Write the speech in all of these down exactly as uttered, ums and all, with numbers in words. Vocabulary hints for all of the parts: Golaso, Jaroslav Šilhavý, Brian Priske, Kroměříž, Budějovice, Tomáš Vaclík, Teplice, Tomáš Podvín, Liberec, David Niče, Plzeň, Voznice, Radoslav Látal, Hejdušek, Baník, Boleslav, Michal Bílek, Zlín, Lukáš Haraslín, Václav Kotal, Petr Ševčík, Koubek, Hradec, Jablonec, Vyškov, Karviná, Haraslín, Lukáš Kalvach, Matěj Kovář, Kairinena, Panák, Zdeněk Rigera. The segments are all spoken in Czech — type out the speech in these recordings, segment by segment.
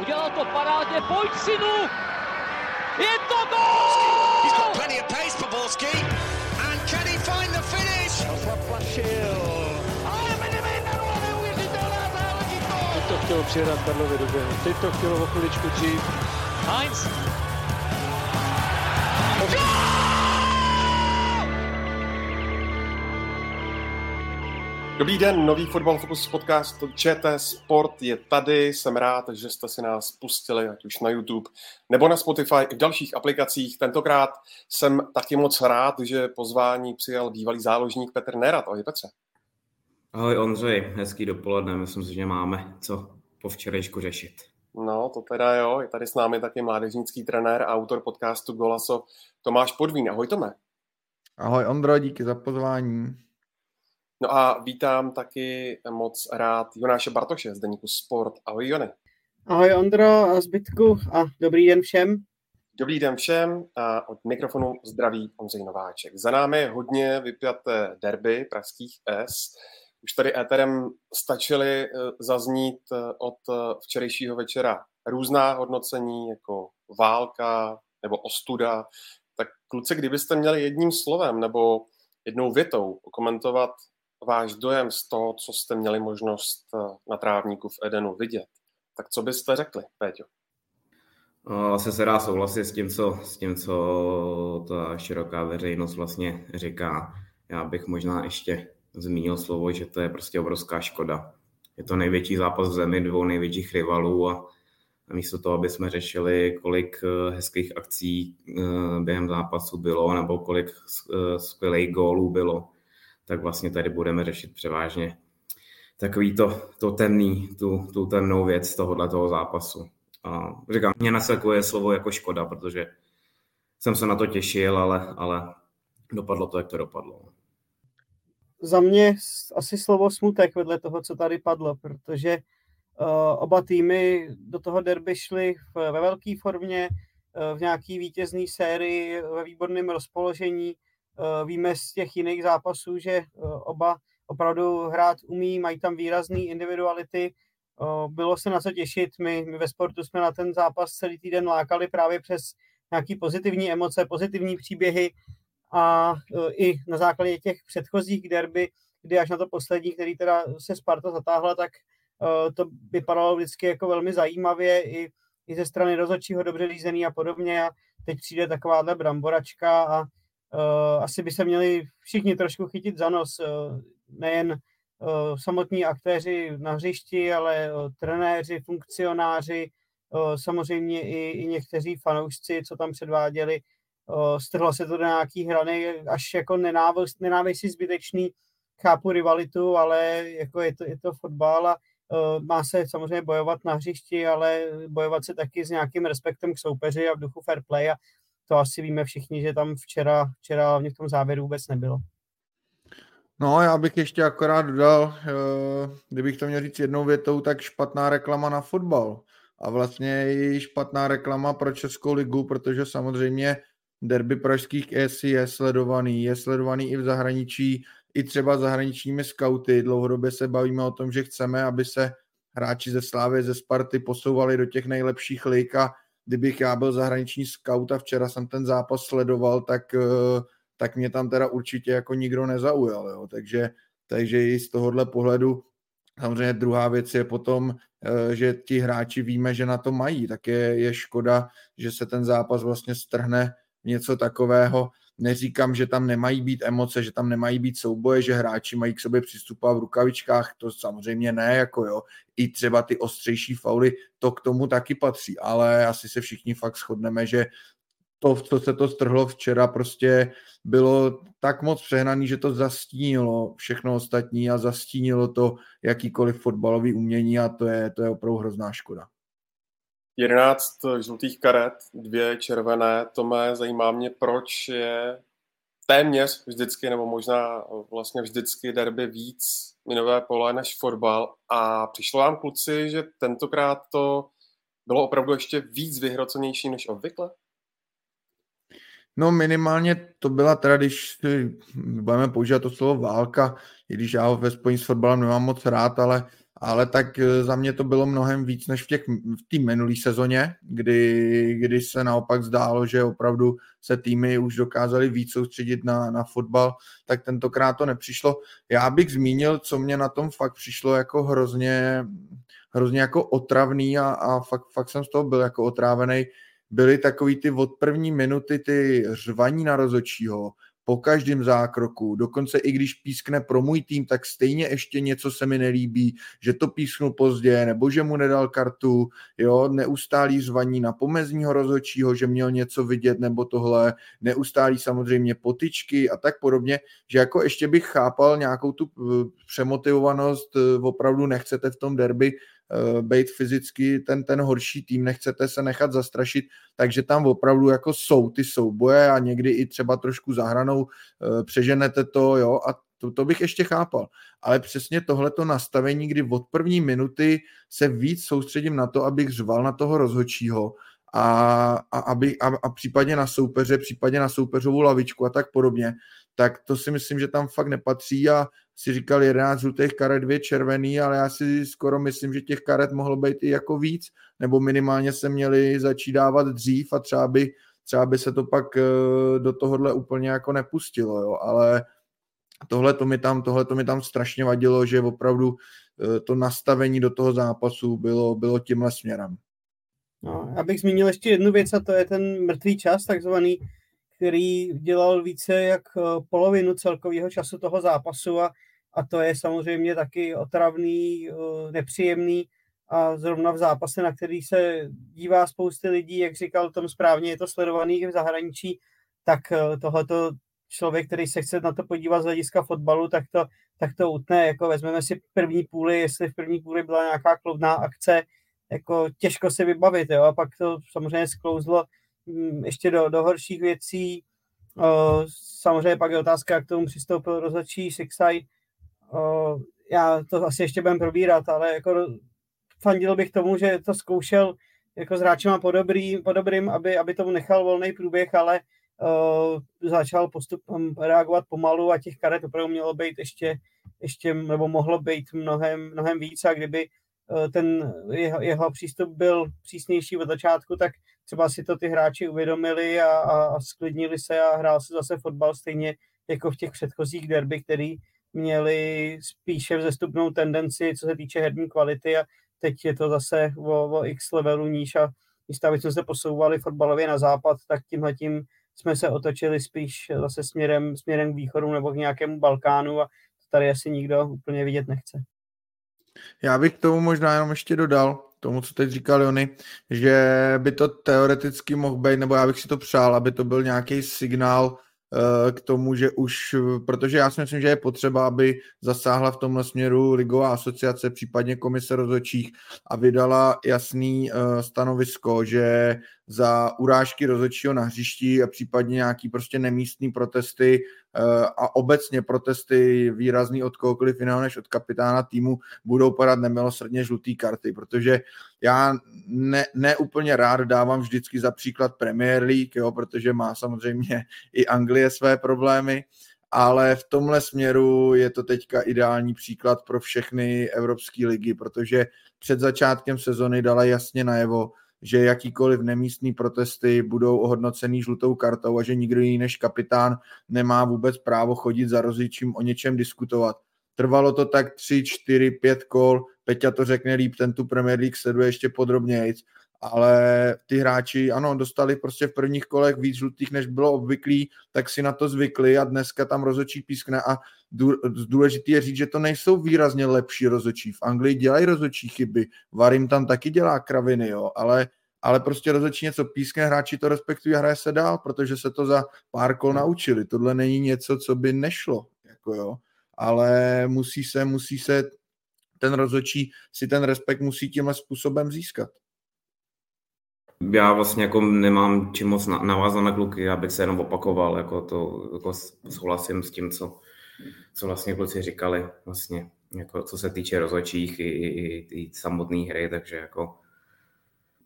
Udělal to parádně, pojď synu! Je to gól! He's got plenty of pace for Borsky. And can he find the finish? Ale Medvědova neuvěřitelná záležitost! Teď to chtělo přihrát Karlově do běhu. Teď to chtělo o chviličku dřív. Heinz! Dobrý den, nový Fotbal Focus podcast ČT Sport je tady. Jsem rád, že jste si nás pustili, ať už na YouTube nebo na Spotify i v dalších aplikacích. Tentokrát jsem taky moc rád, že pozvání přijal bývalý záložník Petr Nerad. Ahoj Petře. Ahoj Ondřej, hezký dopoledne. Myslím si, že máme co po včerejšku řešit. No, to teda jo. Je tady s námi taky mládežnický trenér a autor podcastu Golaso Tomáš Podvín. Ahoj Tome. Ahoj Ondro, díky za pozvání. No a vítám taky moc rád Jonáše Bartoše z deníku Sport. Ahoj Jony. Ahoj Ondro a zbytku a dobrý den všem. Dobrý den všem a od mikrofonu zdraví Ondřej Nováček. Za námi je hodně vypjaté derby pražských S. Už tady éterem stačily zaznít od včerejšího večera různá hodnocení jako válka nebo ostuda. Tak kluci, kdybyste měli jedním slovem nebo jednou větou komentovat váš dojem z toho, co jste měli možnost na trávníku v Edenu vidět. Tak co byste řekli, Péťo? Vlastně se dá souhlasit s tím, co, s tím, co ta široká veřejnost vlastně říká. Já bych možná ještě zmínil slovo, že to je prostě obrovská škoda. Je to největší zápas v zemi dvou největších rivalů a místo toho, aby jsme řešili, kolik hezkých akcí během zápasu bylo nebo kolik skvělých gólů bylo, tak vlastně tady budeme řešit převážně takový to, to temný, tu, tu temnou věc tohohle toho zápasu. A říkám, mě nasekuje slovo jako škoda, protože jsem se na to těšil, ale, ale dopadlo to, jak to dopadlo. Za mě asi slovo smutek vedle toho, co tady padlo, protože uh, oba týmy do toho derby šly ve velké formě, uh, v nějaký vítězné sérii, ve výborném rozpoložení. Víme z těch jiných zápasů, že oba opravdu hrát umí, mají tam výrazné individuality. Bylo se na co těšit. My, my ve Sportu jsme na ten zápas celý týden lákali právě přes nějaké pozitivní emoce, pozitivní příběhy a i na základě těch předchozích derby, kdy až na to poslední, který teda se Sparta zatáhla, tak to vypadalo vždycky jako velmi zajímavě i, i ze strany rozhodčího dobře řízený a podobně. A teď přijde takováhle bramboračka a asi by se měli všichni trošku chytit za nos, nejen samotní aktéři na hřišti, ale trenéři, funkcionáři, samozřejmě i, i někteří fanoušci, co tam předváděli. Strhlo se to do nějaký hrany, až jako nenávist, nenávist zbytečný, chápu rivalitu, ale jako je to, je to fotbal a má se samozřejmě bojovat na hřišti, ale bojovat se taky s nějakým respektem k soupeři a v duchu fair play a to asi víme všichni, že tam včera, včera v tom závěru vůbec nebylo. No, já bych ještě akorát dodal, kdybych to měl říct jednou větou, tak špatná reklama na fotbal. A vlastně i špatná reklama pro Českou ligu, protože samozřejmě derby pražských es je sledovaný, je sledovaný i v zahraničí, i třeba zahraničními skauty. Dlouhodobě se bavíme o tom, že chceme, aby se hráči ze Slávy, ze Sparty posouvali do těch nejlepších lig a kdybych já byl zahraniční scout a včera jsem ten zápas sledoval, tak, tak mě tam teda určitě jako nikdo nezaujal. Jo. Takže, takže i z tohohle pohledu samozřejmě druhá věc je potom, že ti hráči víme, že na to mají. Tak je, je škoda, že se ten zápas vlastně strhne něco takového. Neříkám, že tam nemají být emoce, že tam nemají být souboje, že hráči mají k sobě přistupovat v rukavičkách, to samozřejmě ne, jako jo, i třeba ty ostřejší fauly, to k tomu taky patří, ale asi se všichni fakt shodneme, že to, co se to strhlo včera, prostě bylo tak moc přehnaný, že to zastínilo všechno ostatní a zastínilo to jakýkoliv fotbalový umění a to je, to je opravdu hrozná škoda. jedenáct žlutých karet, dvě červené. Tome, zajímá mě, proč je téměř vždycky, nebo možná vlastně vždycky derby víc minové pole než fotbal. A přišlo vám, kluci, že tentokrát to bylo opravdu ještě víc vyhrocenější než obvykle? No minimálně to byla teda, když budeme používat to slovo válka, i když já ho ve spojení s fotbalem nemám moc rád, ale ale tak za mě to bylo mnohem víc než v těch v té minulé sezóně, kdy, kdy se naopak zdálo, že opravdu se týmy už dokázaly víc soustředit na, na fotbal, tak tentokrát to nepřišlo. Já bych zmínil, co mě na tom fakt přišlo jako hrozně, hrozně jako otravný a, a fakt, fakt jsem z toho byl jako otrávený. Byly takový ty od první minuty ty řvaní na rozhodčího, po každém zákroku, dokonce i když pískne pro můj tým, tak stejně ještě něco se mi nelíbí, že to písknu pozdě, nebo že mu nedal kartu, jo, neustálý řvaní na pomezního rozhodčího, že měl něco vidět, nebo tohle, neustálý samozřejmě potyčky a tak podobně, že jako ještě bych chápal nějakou tu přemotivovanost, opravdu nechcete v tom derby být fyzicky ten, ten horší tým, nechcete se nechat zastrašit, takže tam opravdu jako jsou ty souboje a někdy i třeba trošku za hranou přeženete to, jo, a to, to bych ještě chápal. Ale přesně tohleto nastavení, kdy od první minuty se víc soustředím na to, abych řval na toho rozhodčího a, a, aby, a, a případně na soupeře, případně na soupeřovou lavičku a tak podobně, tak to si myslím, že tam fakt nepatří a si říkal jedenáct žlutých karet, dvě červený, ale já si skoro myslím, že těch karet mohlo být i jako víc, nebo minimálně se měli začít dávat dřív a třeba by, třeba by se to pak do tohohle úplně jako nepustilo, jo, ale tohle to mi tam, tohle to mi tam strašně vadilo, že opravdu to nastavení do toho zápasu bylo, bylo tímhle směrem. No, abych zmínil ještě jednu věc a to je ten mrtvý čas takzvaný, který dělal více jak polovinu celkového času toho zápasu a, a to je samozřejmě taky otravný, nepříjemný a zrovna v zápase, na který se dívá spousty lidí, jak říkal Tom správně, je to sledovaný i v zahraničí, tak tohleto člověk, který se chce na to podívat z hlediska fotbalu, tak to, tak to utne, jako vezmeme si první půli, jestli v první půli byla nějaká kloudná akce, jako těžko se vybavit, jo, a pak to samozřejmě sklouzlo ještě do, do horších věcí. Samozřejmě pak je otázka, jak k tomu přistoupil rozhodčí Szikszay. Já to asi ještě budem probírat, ale jako fandil bych tomu, že to zkoušel jako s hráčema po, dobrý, po dobrým, aby, aby tomu nechal volný průběh, ale uh, začal postupem reagovat pomalu a těch karet opravdu mělo být ještě, ještě nebo mohlo být mnohem, mnohem víc a kdyby ten jeho, jeho přístup byl přísnější od začátku, tak třeba si to ty hráči uvědomili a, a, a sklidnili se a hrál se zase fotbal stejně jako v těch předchozích derby, který měli spíše vzestupnou tendenci, co se týče herní kvality a teď je to zase o, o x levelu níž a místa, aby jsme se posouvali fotbalově na západ, tak tímhletím jsme se otočili spíš zase směrem, směrem k východu nebo k nějakému Balkánu a tady asi nikdo úplně vidět nechce. Já bych k tomu možná jenom ještě dodal, tomu, co teď říkal Jony, že by to teoreticky mohl být, nebo já bych si to přál, aby to byl nějaký signál k tomu, že už, protože já si myslím, že je potřeba, aby zasáhla v tomhle směru ligová asociace, případně komise rozhodčích a vydala jasný stanovisko, že za urážky rozhodčího na hřišti a případně nějaký prostě nemístný protesty a obecně protesty výrazný od kohokoliv jiného než od kapitána týmu budou padat nemilosrdně žlutý karty, protože já ne, ne úplně rád dávám vždycky za příklad Premier League, jo, protože má samozřejmě i Anglie své problémy, ale v tomhle směru je to teďka ideální příklad pro všechny evropské ligy, protože před začátkem sezony dala jasně najevo, že jakýkoliv nemístní protesty budou ohodnocený žlutou kartou a že nikdo jiný než kapitán nemá vůbec právo chodit za rozhodčím o něčem diskutovat. Trvalo to tak tři, čtyři, pět kol, Peťa to řekne líp, ten tu Premier League sleduje ještě podrobněji, ale ty hráči, ano, dostali prostě v prvních kolech víc žlutých, než bylo obvyklý, tak si na to zvykli a dneska tam rozhodčí pískne a důležité je říct, že to nejsou výrazně lepší rozhodčí. V Anglii dělají rozhodčí chyby, Varim tam taky dělá kraviny, jo, ale, ale prostě rozhodčí něco pískne, hráči to respektují a hraje se dál, protože se to za pár kol naučili. Tohle není něco, co by nešlo, jako jo, ale musí se, musí se ten rozhodčí, si ten respekt musí tímhle způsobem získat. Já vlastně jako nemám čím moc navázat na kluky, já bych se jenom opakoval, jako to jako souhlasím s tím, co, co vlastně kluci říkali, vlastně, jako co se týče rozhodčích i, i, i samotné hry, takže jako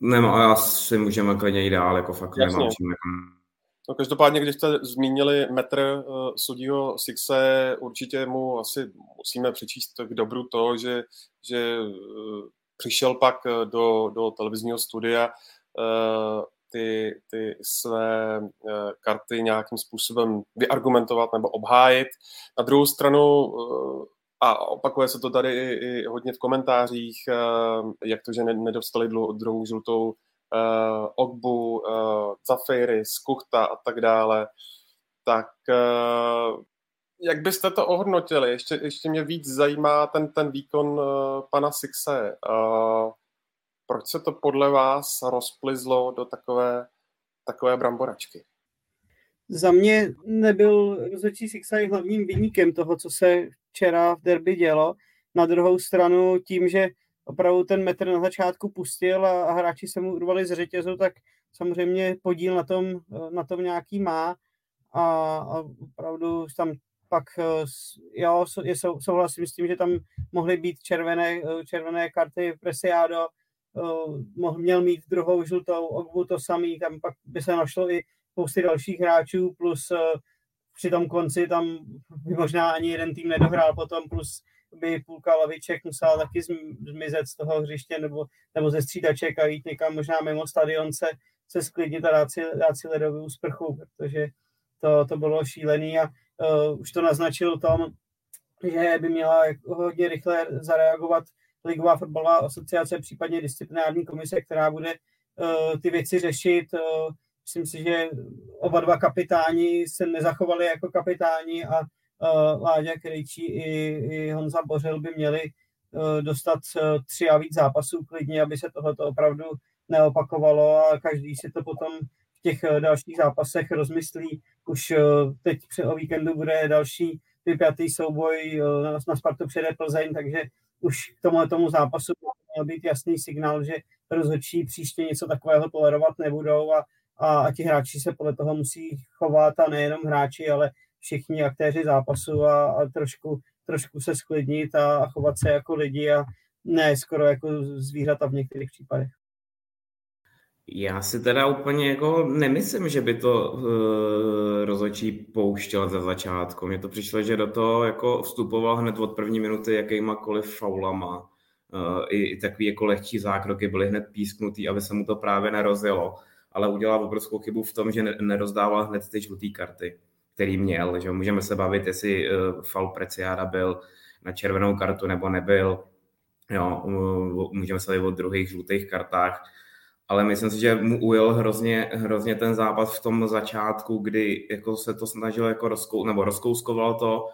nemám, já si můžeme klidně jít dál, jako fakt jasně. Nemám čím jako No, každopádně, když jste zmínili metr uh, sudího Szikszay, určitě mu asi musíme přičíst k dobru to, že, že uh, přišel pak do, do televizního studia uh, ty, ty své uh, karty nějakým způsobem vyargumentovat nebo obhájit. Na druhou stranu, uh, a opakuje se to tady i, i hodně v komentářích, uh, jak to, že nedostali druhou žlutou, Uh, Ogbu, uh, Zafeiris, Kuchta a tak dále, tak uh, jak byste to ohodnotili? Ještě, ještě mě víc zajímá ten, ten výkon uh, pana Szikszay. Uh, proč se to podle vás rozplyzlo do takové, takové bramboračky? Za mě nebyl rozhodčí Szikszay hlavním viníkem toho, co se včera v derby dělo. Na druhou stranu tím, že opravdu ten metr na začátku pustil a hráči se mu urvali z řetězu, tak samozřejmě podíl na tom, na tom nějaký má a, a opravdu tam pak, jo, souhlasím s tím, že tam mohly být červené, červené karty, Presiádo mohl, měl mít druhou žlutou, Ogbu to samý, tam pak by se našlo i spousty dalších hráčů, plus při tom konci tam by možná ani jeden tým nedohrál potom, plus by půlka laviček musela taky zmizet z toho hřiště nebo, nebo ze střídaček a jít někam možná mimo stadion se, se sklidnit a dát si, dát si ledovou sprchu, protože to, to bylo šílený a uh, už to naznačil tom, že by měla hodně rychle zareagovat Ligová fotbalová asociace, případně disciplinární komise, která bude uh, ty věci řešit. Uh, myslím si, že oba dva kapitáni se nezachovali jako kapitáni a Láďa Krejčí i, i Honza Bořil by měli dostat tři a víc zápasů klidně, aby se tohleto opravdu neopakovalo a každý si to potom v těch dalších zápasech rozmyslí. Už teď o víkendu bude další vypjatý souboj, na Spartu přijede Plzeň, takže už k tomuhle tomu zápasu měl být jasný signál, že rozhodčí příště něco takového tolerovat nebudou a, a, a ti hráči se podle toho musí chovat a nejenom hráči, ale všichni aktéři zápasu a, a trošku, trošku se sklidnit a, a chovat se jako lidi a ne skoro jako zvířata v některých případech. Já si teda úplně jako nemyslím, že by to uh, rozhodčí pouštěl za začátku. Mně to přišlo, že do toho jako vstupoval hned od první minuty jakýmakoliv faulama. Uh, i, I takový jako lehčí zákroky byly hned písknutý, aby se mu to právě nerozjelo. Ale udělal obrovskou chybu v tom, že ne, nerozdával hned ty žluté karty, který měl, že můžeme se bavit, jestli uh, faul Preciáda byl na červenou kartu nebo nebyl, jo, můžeme se bavit o druhých žlutých kartách, ale myslím si, že mu ujel hrozně, hrozně ten zápas v tom začátku, kdy jako se to snažilo jako rozkou, nebo rozkouskovalo to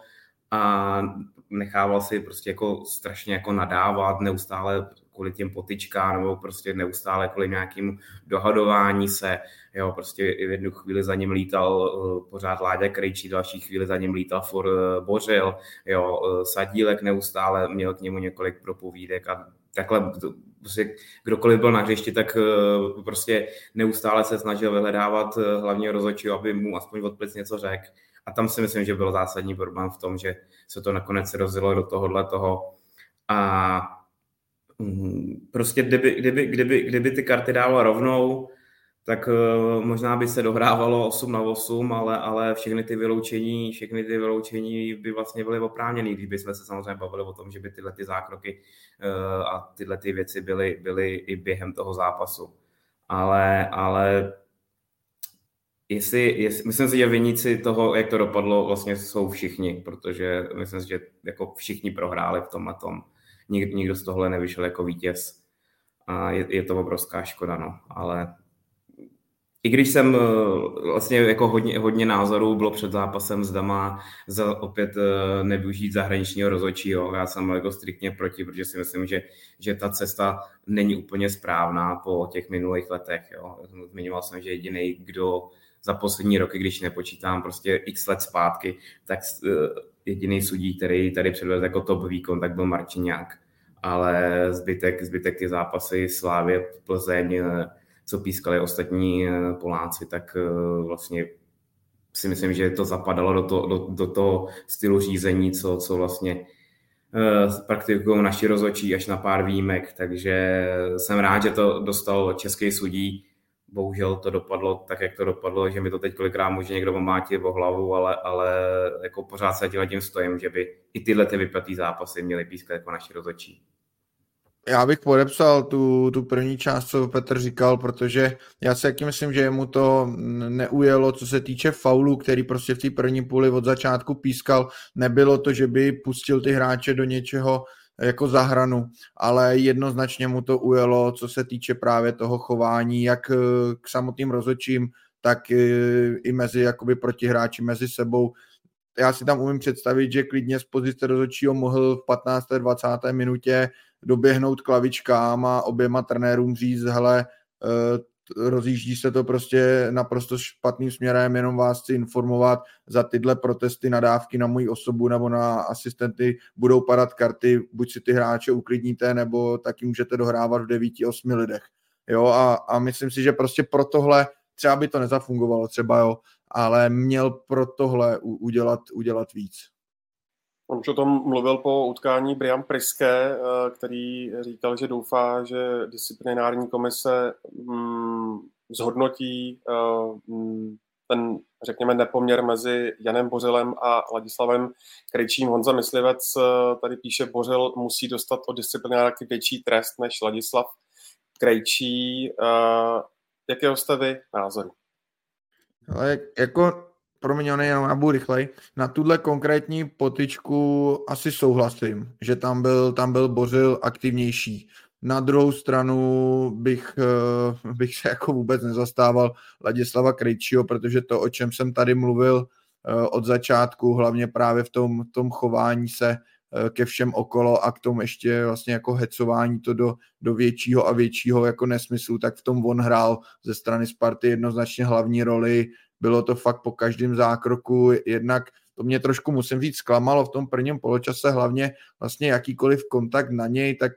a nechával si prostě jako strašně jako nadávat neustále kvůli těm potyčkám nebo prostě neustále kvůli nějakým dohadování se. Jo, prostě i v jednu chvíli za ním lítal uh, pořád Láďa Krejčí, další chvíli za ním lítal for, uh, Bořil, jo, uh, Sadílek neustále, měl k němu několik propovídek a takhle prostě kdokoliv byl na hřišti, tak uh, prostě neustále se snažil vyhledávat uh, hlavního rozhodčího, aby mu aspoň od plic něco řekl. A tam si myslím, že byl zásadní problém v tom, že se to nakonec rozjelo do tohohle toho. A prostě kdyby, kdyby, kdyby, kdyby ty karty dával rovnou, tak uh, možná by se dohrávalo osm na osm, ale, ale všechny ty vyloučení, všechny ty vyloučení by vlastně byly oprávněný, když bychom se samozřejmě bavili o tom, že by tyhle ty zákroky uh, a tyhle ty věci byly, byly i během toho zápasu. Ale, ale jestli, jestli, myslím si, že viníci toho, jak to dopadlo, vlastně jsou všichni, protože myslím si, že jako všichni prohráli v tomhle tom. Nik, nikdo z tohle nevyšel jako vítěz a je, je to obrovská škoda, no, ale i když jsem vlastně jako hodně, hodně názorů bylo před zápasem s Dama za opět nevyužít zahraničního rozhodčího, já jsem jako striktně proti, protože si myslím, že, že ta cesta není úplně správná po těch minulých letech, jo, zmiňoval jsem, že jediný, kdo za poslední roky, když nepočítám prostě x let zpátky, tak jediný sudí, který tady předvedl jako top výkon, tak byl Marčinák. Ale zbytek, zbytek ty zápasy Slávě, Plzeň, co pískali ostatní Poláci, tak vlastně si myslím, že to zapadalo do, to, do, do toho stylu řízení, co, co vlastně praktikují naši rozhodčí až na pár výjimek. Takže jsem rád, že to dostal český sudí. bohužel to dopadlo tak, jak to dopadlo, že mi to teď kolikrát může někdo omlátit o hlavu, ale, ale jako pořád se tím stojím, že by i tyhle ty vypjatý zápasy měly pískat jako naši rozhodčí. Já bych podepsal tu, tu první část, co Petr říkal, protože já si taky myslím, že mu to neujelo, co se týče faulu, který prostě v té první půli od začátku pískal. Nebylo to, že by pustil ty hráče do něčeho jako za hranu, ale jednoznačně mu to ujelo, co se týče právě toho chování, jak k samotným rozhodčím, tak i mezi jakoby protihráči, mezi sebou. Já si tam umím představit, že klidně z pozice rozhodčího mohl v patnácté dvacáté minutě doběhnout klavičkám a oběma trenérům říct, hele, rozjíždí se to prostě naprosto špatným směrem, jenom vás chci informovat, za tyhle protesty, nadávky na moji osobu nebo na asistenty budou padat karty, buď si ty hráče uklidníte, nebo taky můžete dohrávat v devíti osmi lidech. Jo, a, a myslím si, že prostě pro tohle, třeba by to nezafungovalo, třeba jo, ale měl pro tohle udělat, udělat víc. On už o tom mluvil po utkání Brian Priske, který říkal, že doufá, že disciplinární komise zhodnotí ten, řekněme, nepoměr mezi Janem Bořilem a Ladislavem Krejčím. Honza Myslivec tady píše, Bořil musí dostat od disciplinárky větší trest než Ladislav Krejčí. Jakého jste vy názoru? Ale jako... Promiň, on jenom já budu rychlej. Na tuhle konkrétní potyčku asi souhlasím, že tam byl, tam byl Bořil aktivnější. Na druhou stranu bych, bych se jako vůbec nezastával Ladislava Krejčího, protože to, o čem jsem tady mluvil od začátku, hlavně právě v tom, tom chování se ke všem okolo a k tomu ještě vlastně jako hecování to do, do většího a většího jako nesmyslu, tak v tom on hrál ze strany Sparty jednoznačně hlavní roli. Bylo to fakt po každém zákroku, jednak to mě trošku, musím říct, zklamalo v tom prvním poločase, hlavně vlastně jakýkoliv kontakt na něj, tak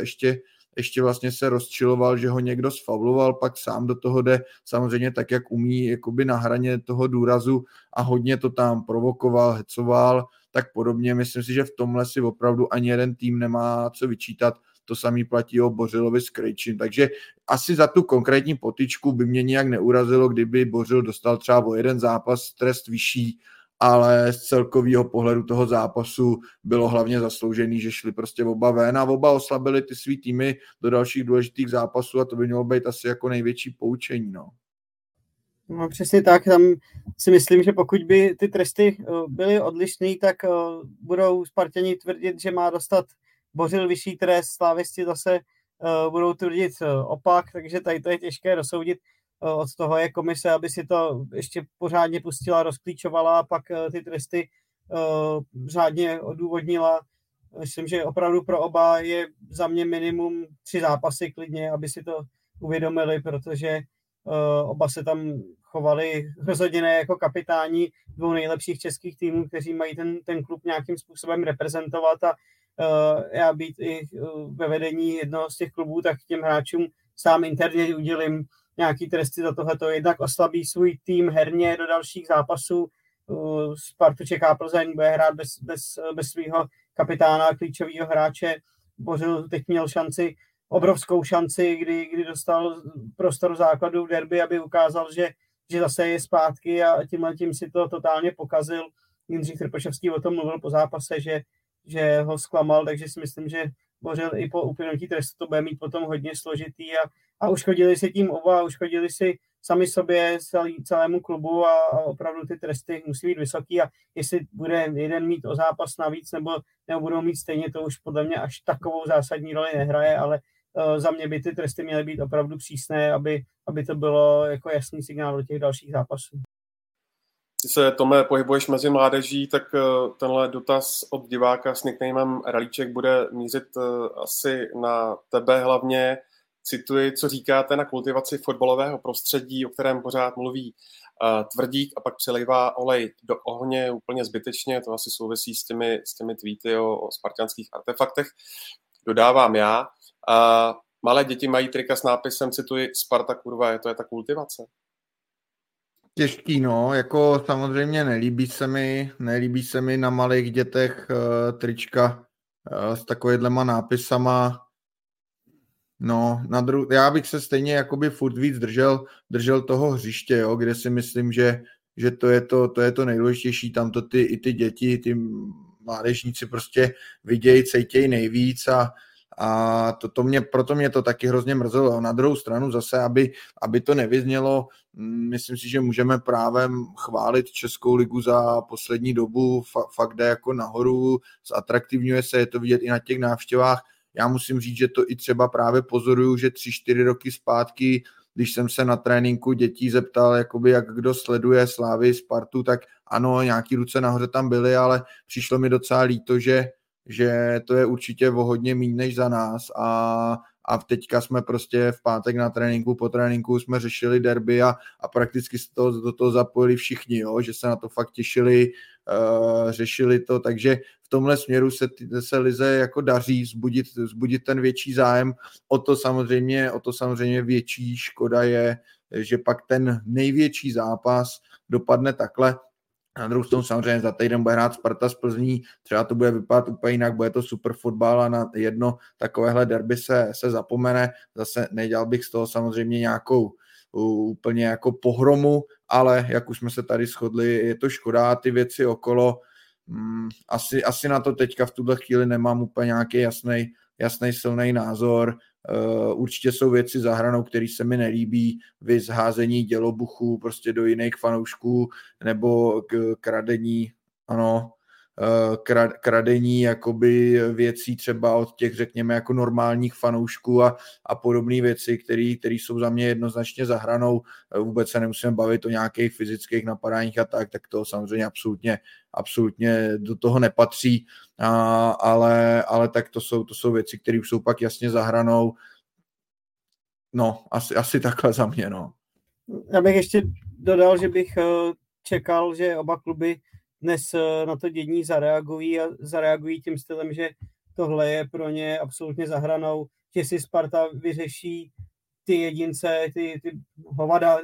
ještě, ještě vlastně se rozčiloval, že ho někdo sfauloval, pak sám do toho jde, samozřejmě tak, jak umí, jakoby na hraně toho důrazu a hodně to tam provokoval, hecoval, tak podobně. Myslím si, že v tomhle si opravdu ani jeden tým nemá co vyčítat. To samý platí o Bořilovi s Krejčím. Takže asi za tu konkrétní potyčku by mě nijak neurazilo, kdyby Bořil dostal třeba o jeden zápas trest vyšší, ale z celkového pohledu toho zápasu bylo hlavně zasloužený, že šli prostě oba ven a oba oslabili ty svý týmy do dalších důležitých zápasů a to by mělo být asi jako největší poučení. No. No, přesně tak, tam si myslím, že pokud by ty tresty byly odlišný, tak budou Spartěni tvrdit, že má dostat Bořil vyšší trest, slávisti zase uh, budou tvrdit uh, opak, takže tady to je těžké rozsoudit. Uh, od toho je komise, aby si to ještě pořádně pustila, rozklíčovala a pak uh, ty tresty uh, řádně odůvodnila. Myslím, že opravdu pro oba je za mě minimum tři zápasy klidně, aby si to uvědomili, protože uh, oba se tam chovali rozhodně ne jako kapitáni dvou nejlepších českých týmů, kteří mají ten, ten klub nějakým způsobem reprezentovat a já být i ve vedení jednoho z těch klubů, tak těm hráčům sám interně udělím nějaký tresty za tohleto. Jednak oslabí svůj tým herně do dalších zápasů. Spartu čeká Plzeň, bude hrát bez, bez, bez svého kapitána, klíčového hráče. Bořil teď měl šanci, obrovskou šanci, kdy, kdy dostal prostor základu v derby, aby ukázal, že, že zase je zpátky a tímhle tím si to totálně pokazil. Jindřich Trpišovský o tom mluvil po zápase, že že ho zklamal, takže si myslím, že Bořil i po uplynutí trestu to bude mít potom hodně složitý a, a uškodili si tím oba, uškodili si sami sobě, celý, celému klubu a, a opravdu ty tresty musí být vysoký a jestli bude jeden mít o zápas navíc nebo, nebo budou mít stejně, to už podle mě až takovou zásadní roli nehraje, ale uh, za mě by ty tresty měly být opravdu přísné, aby, aby to bylo jako jasný signál do těch dalších zápasů. Když se, Tome, pohybuješ mezi mládeží, tak tenhle dotaz od diváka s nicknamem Ralíček bude mířit asi na tebe hlavně. Cituji, co říkáte na kultivaci fotbalového prostředí, o kterém pořád mluví Tvrdík a pak přelejvá olej do ohně úplně zbytečně. To asi souvisí s těmi, s těmi tweety o, o spartanských artefaktech. Dodávám já. A malé děti mají trika s nápisem, cituji, Sparta kurva, je to je ta kultivace? Těžký, no, jako samozřejmě nelíbí se mi, nelíbí se mi na malých dětech e, trička e, s takovýhlema nápisama. No, na dru- já bych se stejně jakoby furt víc držel, držel toho hřiště, jo, kde si myslím, že, že to, je to, to je to nejdůležitější, tam to ty, i ty děti, ty mládežníci prostě vidějí, cejtějí nejvíc a, a to, to mě, proto mě to taky hrozně mrzelo. Na druhou stranu zase, aby, aby to nevyznělo, myslím si, že můžeme právem chválit Českou ligu za poslední dobu, fa- fakt jde jako nahoru, zatraktivňuje se, je to vidět i na těch návštěvách. Já musím říct, že to i třeba právě pozoruju, že tři, čtyři roky zpátky, když jsem se na tréninku dětí zeptal, jakoby jak kdo sleduje Slávy, Spartu, tak ano, nějaký ruce nahoře tam byly, ale přišlo mi docela líto, že, že to je určitě o hodně míň než za nás a, a teďka jsme prostě v pátek na tréninku, po tréninku jsme řešili derby a, a prakticky se to, do toho zapojili všichni, jo, že se na to fakt těšili, uh, řešili to, takže v tomhle směru se, se lize jako daří zbudit, zbudit ten větší zájem. O to samozřejmě, o to samozřejmě větší škoda je, že pak ten největší zápas dopadne takhle. Na druhou stranu samozřejmě za týden bude hrát Sparta z Plzní, třeba to bude vypadat úplně jinak, bude to super fotbal a na jedno takovéhle derby se, se zapomene. Zase nedělal bych z toho samozřejmě nějakou úplně jako pohromu, ale jak už jsme se tady shodli, je to škoda, ty věci okolo. Asi, asi na to teďka v tuhle chvíli nemám úplně nějaký jasnej, jasnej silnej názor. Uh, určitě jsou věci za hranou, které se mi nelíbí, vy zházení dělobuchů prostě do jiných fanoušků nebo k kradení, ano, uh, krad, kradení jakoby věcí třeba od těch, řekněme, jako normálních fanoušků a, a podobné věci, které jsou za mě jednoznačně za hranou. Vůbec se nemusíme bavit o nějakých fyzických napadáních a tak, tak to samozřejmě absolutně absolutně do toho nepatří, a, ale, ale tak to jsou, to jsou věci, které už jsou pak jasně za hranou. No, asi, asi takhle za mě, no. Já bych ještě dodal, že bych čekal, že oba kluby dnes na to dění zareagují a zareagují tím stylem, že tohle je pro ně absolutně za hranou, že si Sparta vyřeší ty jedince, ty, ty hovada,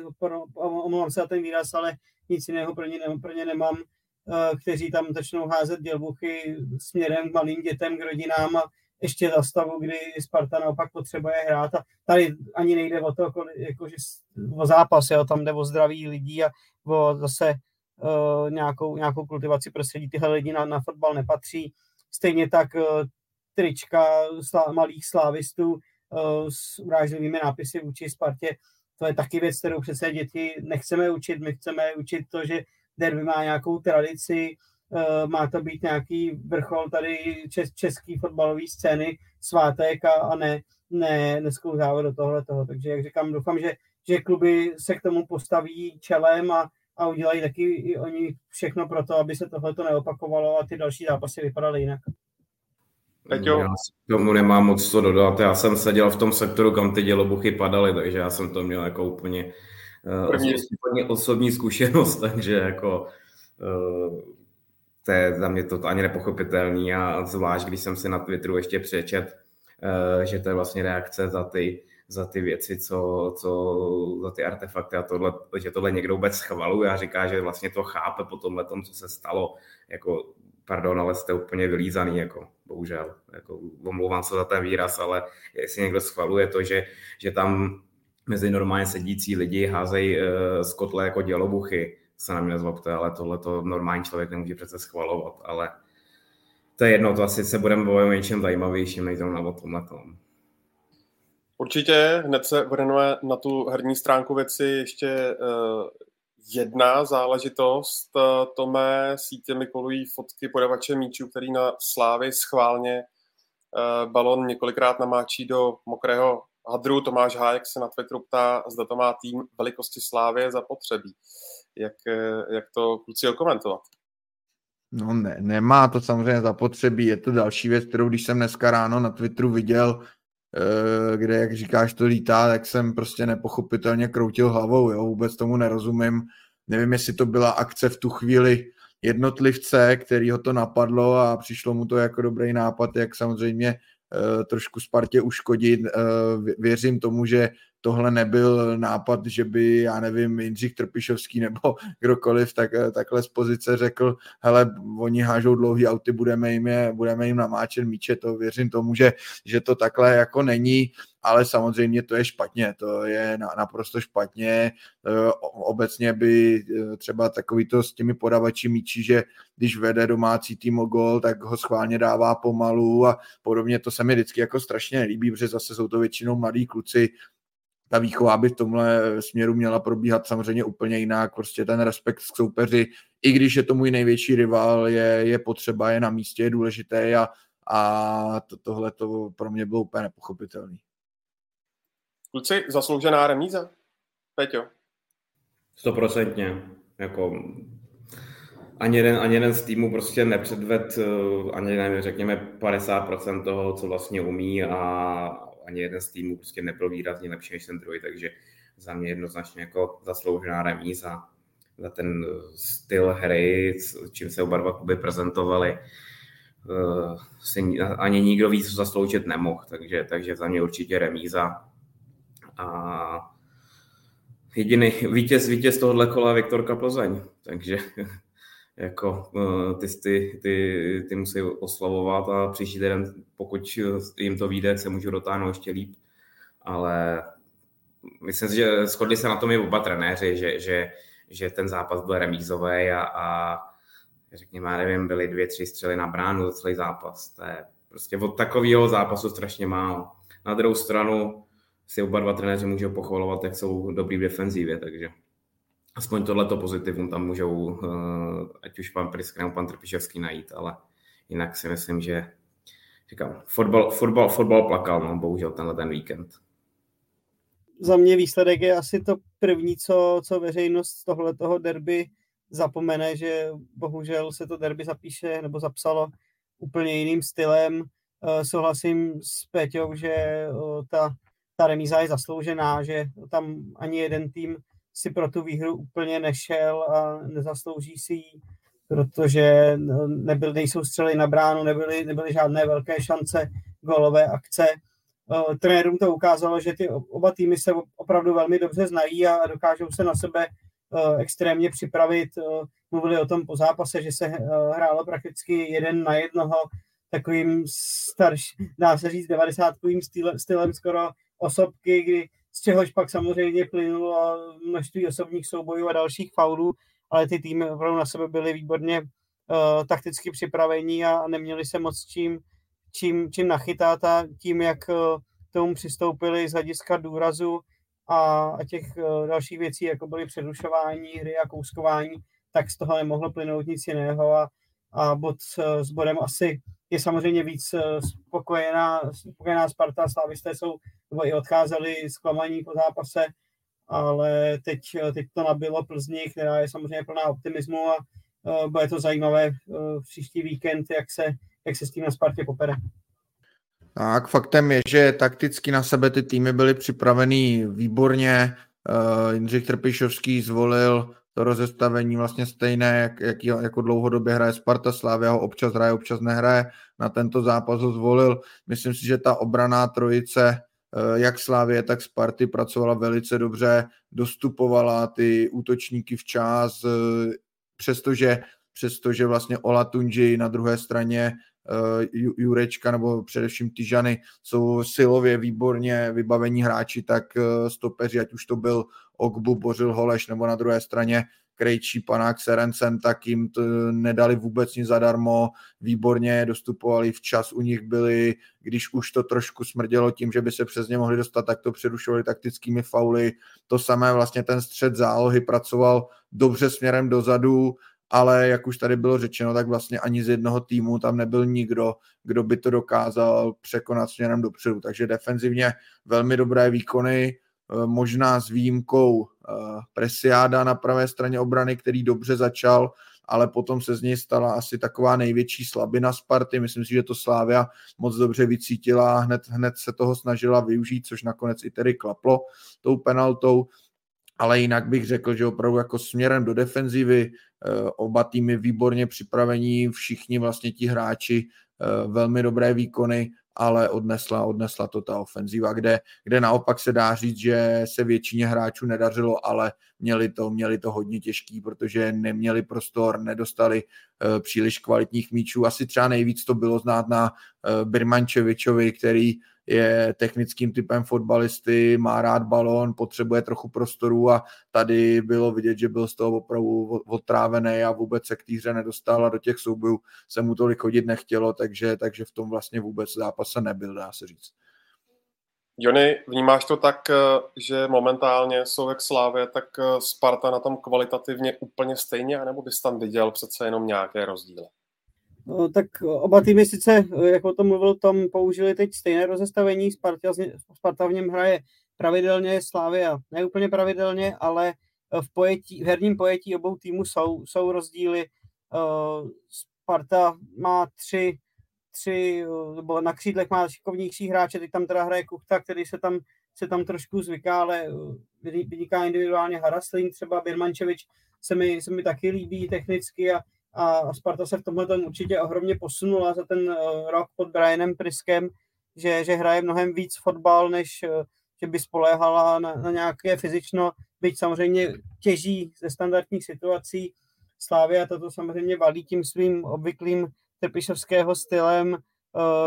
omlouvám se na ten výraz, ale nic jiného pro ně, pro ně nemám, kteří tam začnou házet dělbuchy směrem k malým dětem, k rodinám a ještě za stavu, kdy Sparta naopak potřebuje hrát. A tady ani nejde o to, jako, že o zápas, jo, tam jde o zdraví lidí a o zase uh, nějakou, nějakou kultivaci prostředí. Tyhle lidi na, na fotbal nepatří. Stejně tak uh, trička slá, malých slávistů uh, s urážlivými nápisy vůči Spartě. To je taky věc, kterou přece děti nechceme učit. My chceme učit to, že derby má nějakou tradici, má to být nějaký vrchol tady český fotbalové scény, svátek a, a ne, ne neskouzávat do tohletoho. Takže jak říkám, doufám, že, že kluby se k tomu postaví čelem a, a udělají taky i oni všechno pro to, aby se tohleto neopakovalo a ty další zápasy vypadaly jinak. Peťo. Já k tomu nemám moc co dodat. Já jsem seděl v tom sektoru, kam ty dělobuchy padaly, takže já jsem to měl jako úplně... Osobní, osobní zkušenost, takže jako to je za mě to ani nepochopitelný a zvlášť, když jsem si na Twitteru ještě přečet, že to je vlastně reakce za ty, za ty věci, co, co za ty artefakty a tohle, že tohle někdo vůbec chvaluje a říká, že vlastně to chápe po tomhletom, co se stalo, jako pardon, ale jste úplně vylízaný, jako, bohužel, jako, omlouvám se za ten výraz, ale jestli někdo schvaluje to, že, že tam mezi normálně sedící lidi házejí e, z kotle jako dělobuchy, se na mě nezlobte, ale tohle to normální člověk nemůže přece schvalovat, ale to je jedno, to asi se budeme bavit o něčem zajímavějším, než zrovna o tomhletom. Určitě, hned se vrhneme na tu herní stránku věci, ještě e, jedna záležitost, Tomé, sítěmi kolují fotky podavače míčů, který na Slávy schválně e, balon několikrát namáčí do mokrého hadru. Tomáš Hájek se na Twitteru ptá, zda to má tým velikosti Slávie zapotřebí. Jak, jak to kluci okomentovat? No ne, nemá to samozřejmě zapotřebí. Je to další věc, kterou když jsem dneska ráno na Twitteru viděl, kde, jak říkáš, to lítá, tak jsem prostě nepochopitelně kroutil hlavou. Jo? Vůbec tomu nerozumím. Nevím, jestli to byla akce v tu chvíli jednotlivce, kterýho to napadlo a přišlo mu to jako dobrý nápad, jak samozřejmě trošku Spartě uškodit. Věřím tomu, že tohle nebyl nápad, že by, já nevím, Jindřich Trpišovský nebo kdokoliv tak, takhle z pozice řekl, hele, oni hážou dlouhý auty, budeme jim, je, budeme jim namáčet míče, to věřím tomu, že, že to takhle jako není, ale samozřejmě to je špatně, to je naprosto špatně. Obecně by třeba takový to s těmi podavači míčí, že když vede domácí tým o gól, tak ho schválně dává pomalu a podobně, to se mi vždycky jako strašně nelíbí, protože zase jsou to většinou mladí kluci. Ta výchova by v tomhle směru měla probíhat samozřejmě úplně jinak, prostě ten respekt k soupeři, i když je to můj největší rival, je, je potřeba, je na místě, je důležité a, a to, tohle to pro mě bylo úplně nepochopitelné. Kluci, zasloužená remíza? Peťo? Stoprocentně. Jako ani jeden, ani jeden z týmu prostě nepředved ani, nevím, řekněme, padesát procent toho, co vlastně umí a ani jeden z týmů prostě nebyl výrazně lepší než ten druhý, takže za mě jednoznačně jako zasloužená remíza za ten styl hry, čím se oba dva kluby prezentovali, se ani nikdo víc zasloužit nemohl, takže, takže za mě určitě remíza. A jediný vítěz, vítěz tohohle kola Viktorka Plzeň, takže jako ty, ty, ty, ty musí oslavovat a příští den, pokud jim to vyjde, se můžu dotáhnout ještě líp, ale myslím si, že shodli se na tom i oba trenéři, že, že, že ten zápas byl remízový a, a řekněme, nevím, byly dvě, tři střely na bránu za celý zápas, to je prostě od takového zápasu strašně málo. Na druhou stranu si oba dva trenéři můžou pochvalovat, jak jsou dobrý v defenzivě, takže aspoň tohleto pozitivum tam můžou, ať už pan Priske nebo pan Trpišovský najít, ale jinak si myslím, že říkám, fotbal, fotbal, fotbal plakal, no, bohužel tenhle ten víkend. Za mě výsledek je asi to první, co, co veřejnost z tohletoho derby zapomene, že bohužel se to derby zapíše nebo zapsalo úplně jiným stylem. Souhlasím s Peťou, že ta, ta remíza je zasloužená, že tam ani jeden tým si pro tu výhru úplně nešel a nezaslouží si ji, protože nebyl, nejsou střely na bránu, nebyly, nebyly žádné velké šance, gólové akce. Trenérům to ukázalo, že ty oba týmy se opravdu velmi dobře znají a dokážou se na sebe extrémně připravit. Mluvili o tom po zápase, že se hrálo prakticky jeden na jednoho, takovým starší, dá se říct, devadesátkovým stylem, stylem skoro osobky, kdy z čehož pak samozřejmě plynulo množství osobních soubojů a dalších faulů, ale ty týmy opravdu na sebe byly výborně uh, takticky připravení a neměli se moc čím, čím, čím nachytat a tím, jak uh, tomu přistoupili z hlediska důrazu a, a těch uh, dalších věcí, jako byly předušování hry a kouskování, tak z toho nemohlo plynout nic jiného a, a bod uh, s bodem asi je samozřejmě víc spokojená, spokojená Sparta, slávisté jsou, nebo i odcházeli zklamaní po zápase, ale teď, teď to nabilo Plzni, která je samozřejmě plná optimismu a uh, bude to zajímavé uh, příští víkend, jak se, jak se s tím na Spartě popere. Tak, faktem je, že takticky na sebe ty týmy byly připravený výborně. Uh, Jindřich Trpišovský zvolil to rozestavení vlastně stejné, jak, jak, jako dlouhodobě hraje Sparta, Slavia ho občas hraje, občas nehraje, na tento zápas ho zvolil. Myslím si, že ta obranná trojice, jak Slavie, tak Sparty, pracovala velice dobře, dostupovala ty útočníky včas, přestože, přestože vlastně Olatunji na druhé straně Jurečka nebo především Tyžany jsou silově výborně vybavení hráči, tak stopeři, ať už to byl Okbu, Bořil, Holeš nebo na druhé straně Krejčí, Panák, Serencen, tak jim nedali vůbec nic zadarmo, výborně dostupovali, včas u nich byli, když už to trošku smrdělo tím, že by se přes ně mohli dostat, tak to přerušovali taktickými fauly. To samé vlastně ten střed zálohy pracoval dobře směrem dozadu, ale jak už tady bylo řečeno, tak vlastně ani z jednoho týmu tam nebyl nikdo, kdo by to dokázal překonat směrem dopředu. Takže defenzivně velmi dobré výkony, možná s výjimkou Presiáda na pravé straně obrany, který dobře začal, ale potom se z něj stala asi taková největší slabina Sparty. Myslím si, že to Slavia moc dobře vycítila, hned, hned se toho snažila využít, což nakonec i tedy klaplo tou penaltou. Ale jinak bych řekl, že opravdu jako směrem do defenzivy oba týmy výborně připravení, všichni vlastně ti hráči velmi dobré výkony ale odnesla, odnesla to ta ofenziva, kde, kde naopak se dá říct, že se většině hráčů nedařilo, ale měli to, měli to hodně těžký, protože neměli prostor, nedostali uh, příliš kvalitních míčů. Asi třeba nejvíc to bylo znát na uh, Birmančevičovi, který je technickým typem fotbalisty, má rád balón, potřebuje trochu prostoru a tady bylo vidět, že byl z toho opravdu otrávený a vůbec se k té hře nedostal a do těch soubojů se mu tolik chodit nechtělo, takže, takže v tom vlastně vůbec zápase nebyl, dá se říct. Jony, vnímáš to tak, že momentálně jsou jak Slávě, tak Sparta na tom kvalitativně úplně stejně, anebo bys tam viděl přece jenom nějaké rozdíly? No, tak oba týmy sice, jak o tom mluvil, tam použili teď stejné rozestavení, Sparta, Sparta v něm hraje pravidelně, Slavia ne úplně pravidelně, ale v, pojetí, v herním pojetí obou týmů jsou, jsou rozdíly. Sparta má tři, tři nebo na křídlech má šikovnější hráče, teď tam teda hraje Kuchta, který se tam, se tam trošku zvyká, ale vyniká individuálně Haraslín, třeba Birmančević se mi, se mi taky líbí technicky a A Sparta se v tomhle tom určitě ohromně posunula za ten rok pod Brianem Priskem, že, že hraje mnohem víc fotbal, než že by spoléhala na, na nějaké fyzično, byť samozřejmě těží ze standardních situací. Slavia toto samozřejmě valí tím svým obvyklým trpišovského stylem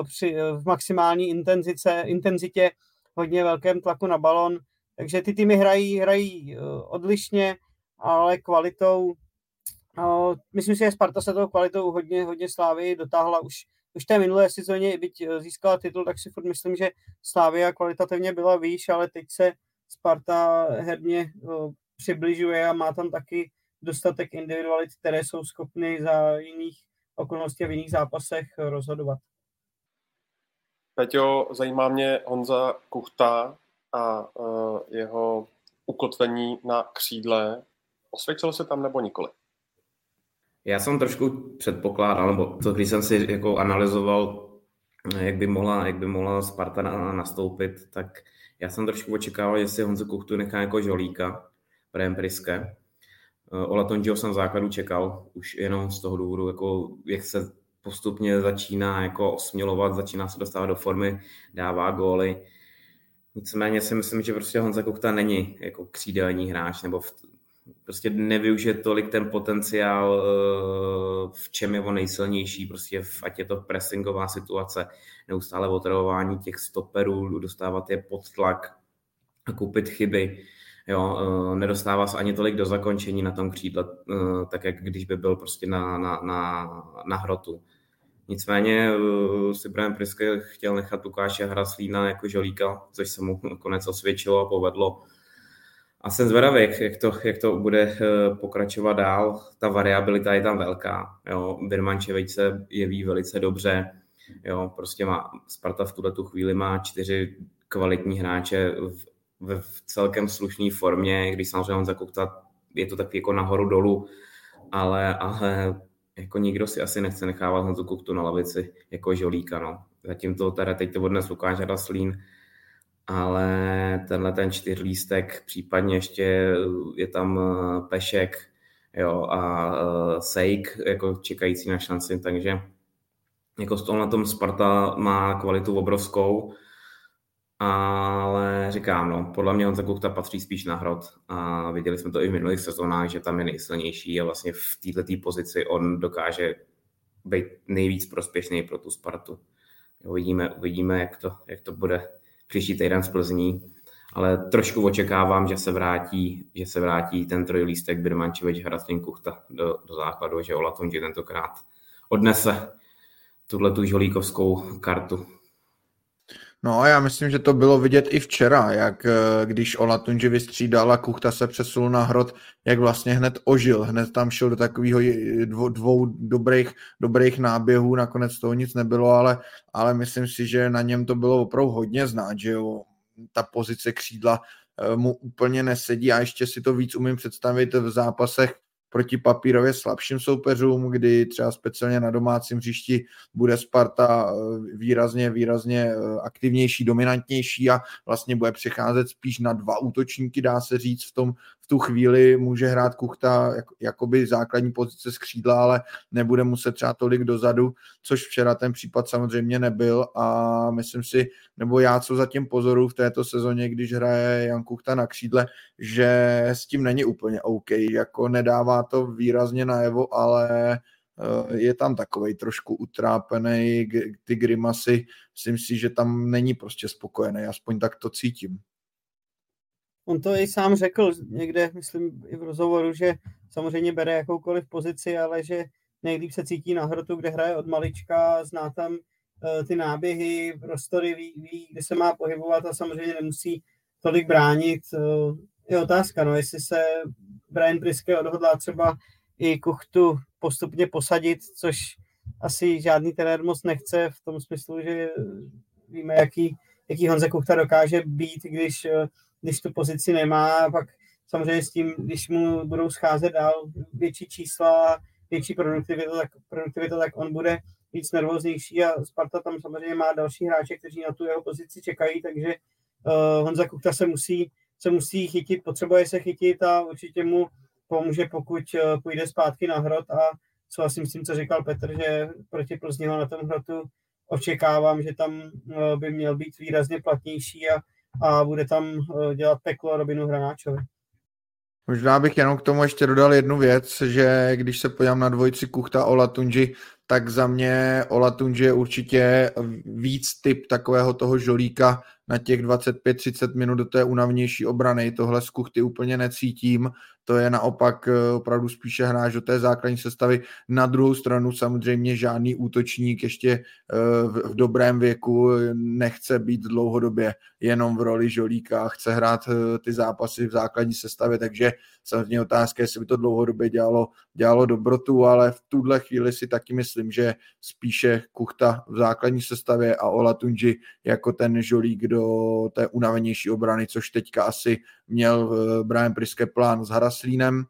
při, v maximální intenzice, intenzitě, hodně velkém tlaku na balon. Takže ty týmy hrají, hrají odlišně, ale kvalitou. No, myslím si, že Sparta se tou kvalitou hodně, hodně Slávy dotáhla už, už té minulé sezóně, byť získala titul, tak si furt myslím, že Slávia kvalitativně byla výš, ale teď se Sparta herně uh, přibližuje a má tam taky dostatek individualit, které jsou schopny za jiných okolností a v jiných zápasech rozhodovat. Peťo, zajímá mě Honza Kuchta a uh, jeho ukotvení na křídle. Osvědčil se tam nebo nikoli? Já jsem trošku předpokládal, nebo to, když jsem si jako analyzoval, jak by mohla, jak by mohla Sparta na, nastoupit, tak já jsem trošku očekával, jestli Honzu Kuchtu nechá jako žolíka, Brian Priske. Olatunjiho jsem v základu čekal, už jenom z toho důvodu, jako, jak se postupně začíná jako osmělovat, začíná se dostávat do formy, dává góly. Nicméně si myslím, že prostě Honza Kuchta není jako křídelní hráč, nebo v prostě nevyužije tolik ten potenciál, v čem je on nejsilnější, prostě v, ať je to pressingová situace, neustále otrhování těch stoperů, dostávat je pod tlak a koupit chyby. Jo, nedostává se ani tolik do zakončení na tom křídle, tak jak když by byl prostě na, na, na, na hrotu. Nicméně si Brian Priske chtěl nechat Lukáše Hraslína jako žolíka, což se mu nakonec osvědčilo a povedlo. A jsem zvědavý, jak to, jak to bude pokračovat dál. Ta variabilita je tam velká. Jo. Birmančević se jeví velice dobře. Jo. Prostě má, Sparta v tuhle tu chvíli má čtyři kvalitní hráče v, v, v celkem slušné formě, když samozřejmě on zakouká, je to taky jako nahoru dolů, ale, ale jako nikdo si asi nechce nechávat Honzu Kuchtu na lavici jako žolíka. No. Zatím to teda teď to odnes Lukáš Hraslín, ale tenhle ten čtyřlístek, případně ještě je tam Pešek, jo, a Sejk jako čekající na šanci, takže jako s tomhle tom Sparta má kvalitu obrovskou, ale říkám, no, podle mě Honza Kuchta patří spíš na hrot a viděli jsme to i v minulých sezónách, že tam je nejsilnější a vlastně v této pozici on dokáže být nejvíc prospěšný pro tu Spartu. Uvidíme, uvidíme jak, to, jak to bude příští týden z Plzní, ale trošku očekávám, že se vrátí, že se vrátí ten trojlístek Birmančevič, Hraslín, Kuchta do, do základu, že Olatunji tentokrát odnese tuhletu žolíkovskou kartu. No a já myslím, že to bylo vidět i včera, jak když Olatunji vystřídal a Kuchta se přesunul na hrot, jak vlastně hned ožil, hned tam šel do takového dvou, dvou dobrých, dobrých náběhů, nakonec toho nic nebylo, ale, ale myslím si, že na něm to bylo opravdu hodně znát, že jo, ta pozice křídla mu úplně nesedí a ještě si to víc umím představit v zápasech proti papírově slabším soupeřům, kdy třeba speciálně na domácím hřišti bude Sparta výrazně, výrazně aktivnější, dominantnější a vlastně bude přecházet spíš na dva útočníky, dá se říct. V tom, v tu chvíli může hrát Kuchta jak, jakoby základní pozice z křídla, ale nebude muset třeba tolik dozadu, což včera ten případ samozřejmě nebyl a myslím si, nebo já co zatím pozoruju v této sezóně, když hraje Jan Kuchta na křídle, že s tím není úplně OK, jako nedává to výrazně najevo, ale je tam takovej trošku utrápený, ty grimasy, myslím si, že tam není prostě spokojený, aspoň tak to cítím. On to i sám řekl někde, myslím i v rozhovoru, že samozřejmě bere jakoukoliv pozici, ale že nejlíp se cítí na Hrotu, kde hraje od malička, zná tam ty náběhy, prostory, ví, ví, kde se má pohybovat a samozřejmě nemusí tolik bránit. Je otázka, no, jestli se Brian Priske odhodlá třeba i Kuchtu postupně posadit, což asi žádný trenér moc nechce v tom smyslu, že víme, jaký, jaký Honza Kuchta dokáže být, když, když tu pozici nemá. A pak samozřejmě s tím, když mu budou scházet dál větší čísla, větší produktivita, tak, produktivita, tak on bude víc nervóznější a Sparta tam samozřejmě má další hráče, kteří na tu jeho pozici čekají, takže uh, Honza Kuchta se musí, se musí chytit, potřebuje se chytit a určitě mu pomůže, pokud uh, půjde zpátky na Hrot a souhlasím s tím, co říkal Petr, že proti Plzni na tom Hrotu očekávám, že tam uh, by měl být výrazně platnější a, a bude tam uh, dělat peklo Robinu Hranáčovi. Možná bych jenom k tomu ještě dodal jednu věc, že když se podívám na dvojici Kuchta Olatunji, tak za mě Olatunji je určitě víc typ takového toho žolíka na těch dvacet pět třicet minut do té unavnější obrany. Tohle z Kuchty úplně necítím. To je naopak opravdu spíše hráč do té základní sestavy. Na druhou stranu samozřejmě žádný útočník ještě v dobrém věku nechce být dlouhodobě jenom v roli žolíka, chce hrát ty zápasy v základní sestavě, takže samozřejmě otázka, jestli by to dlouhodobě dělalo, dělalo dobrotu, ale v tuhle chvíli si taky myslím, že spíše Kuchta v základní sestavě a Olatunji jako ten žolík do té unavenější obrany, což teďka asi měl Brian Priske plán s Haraslínem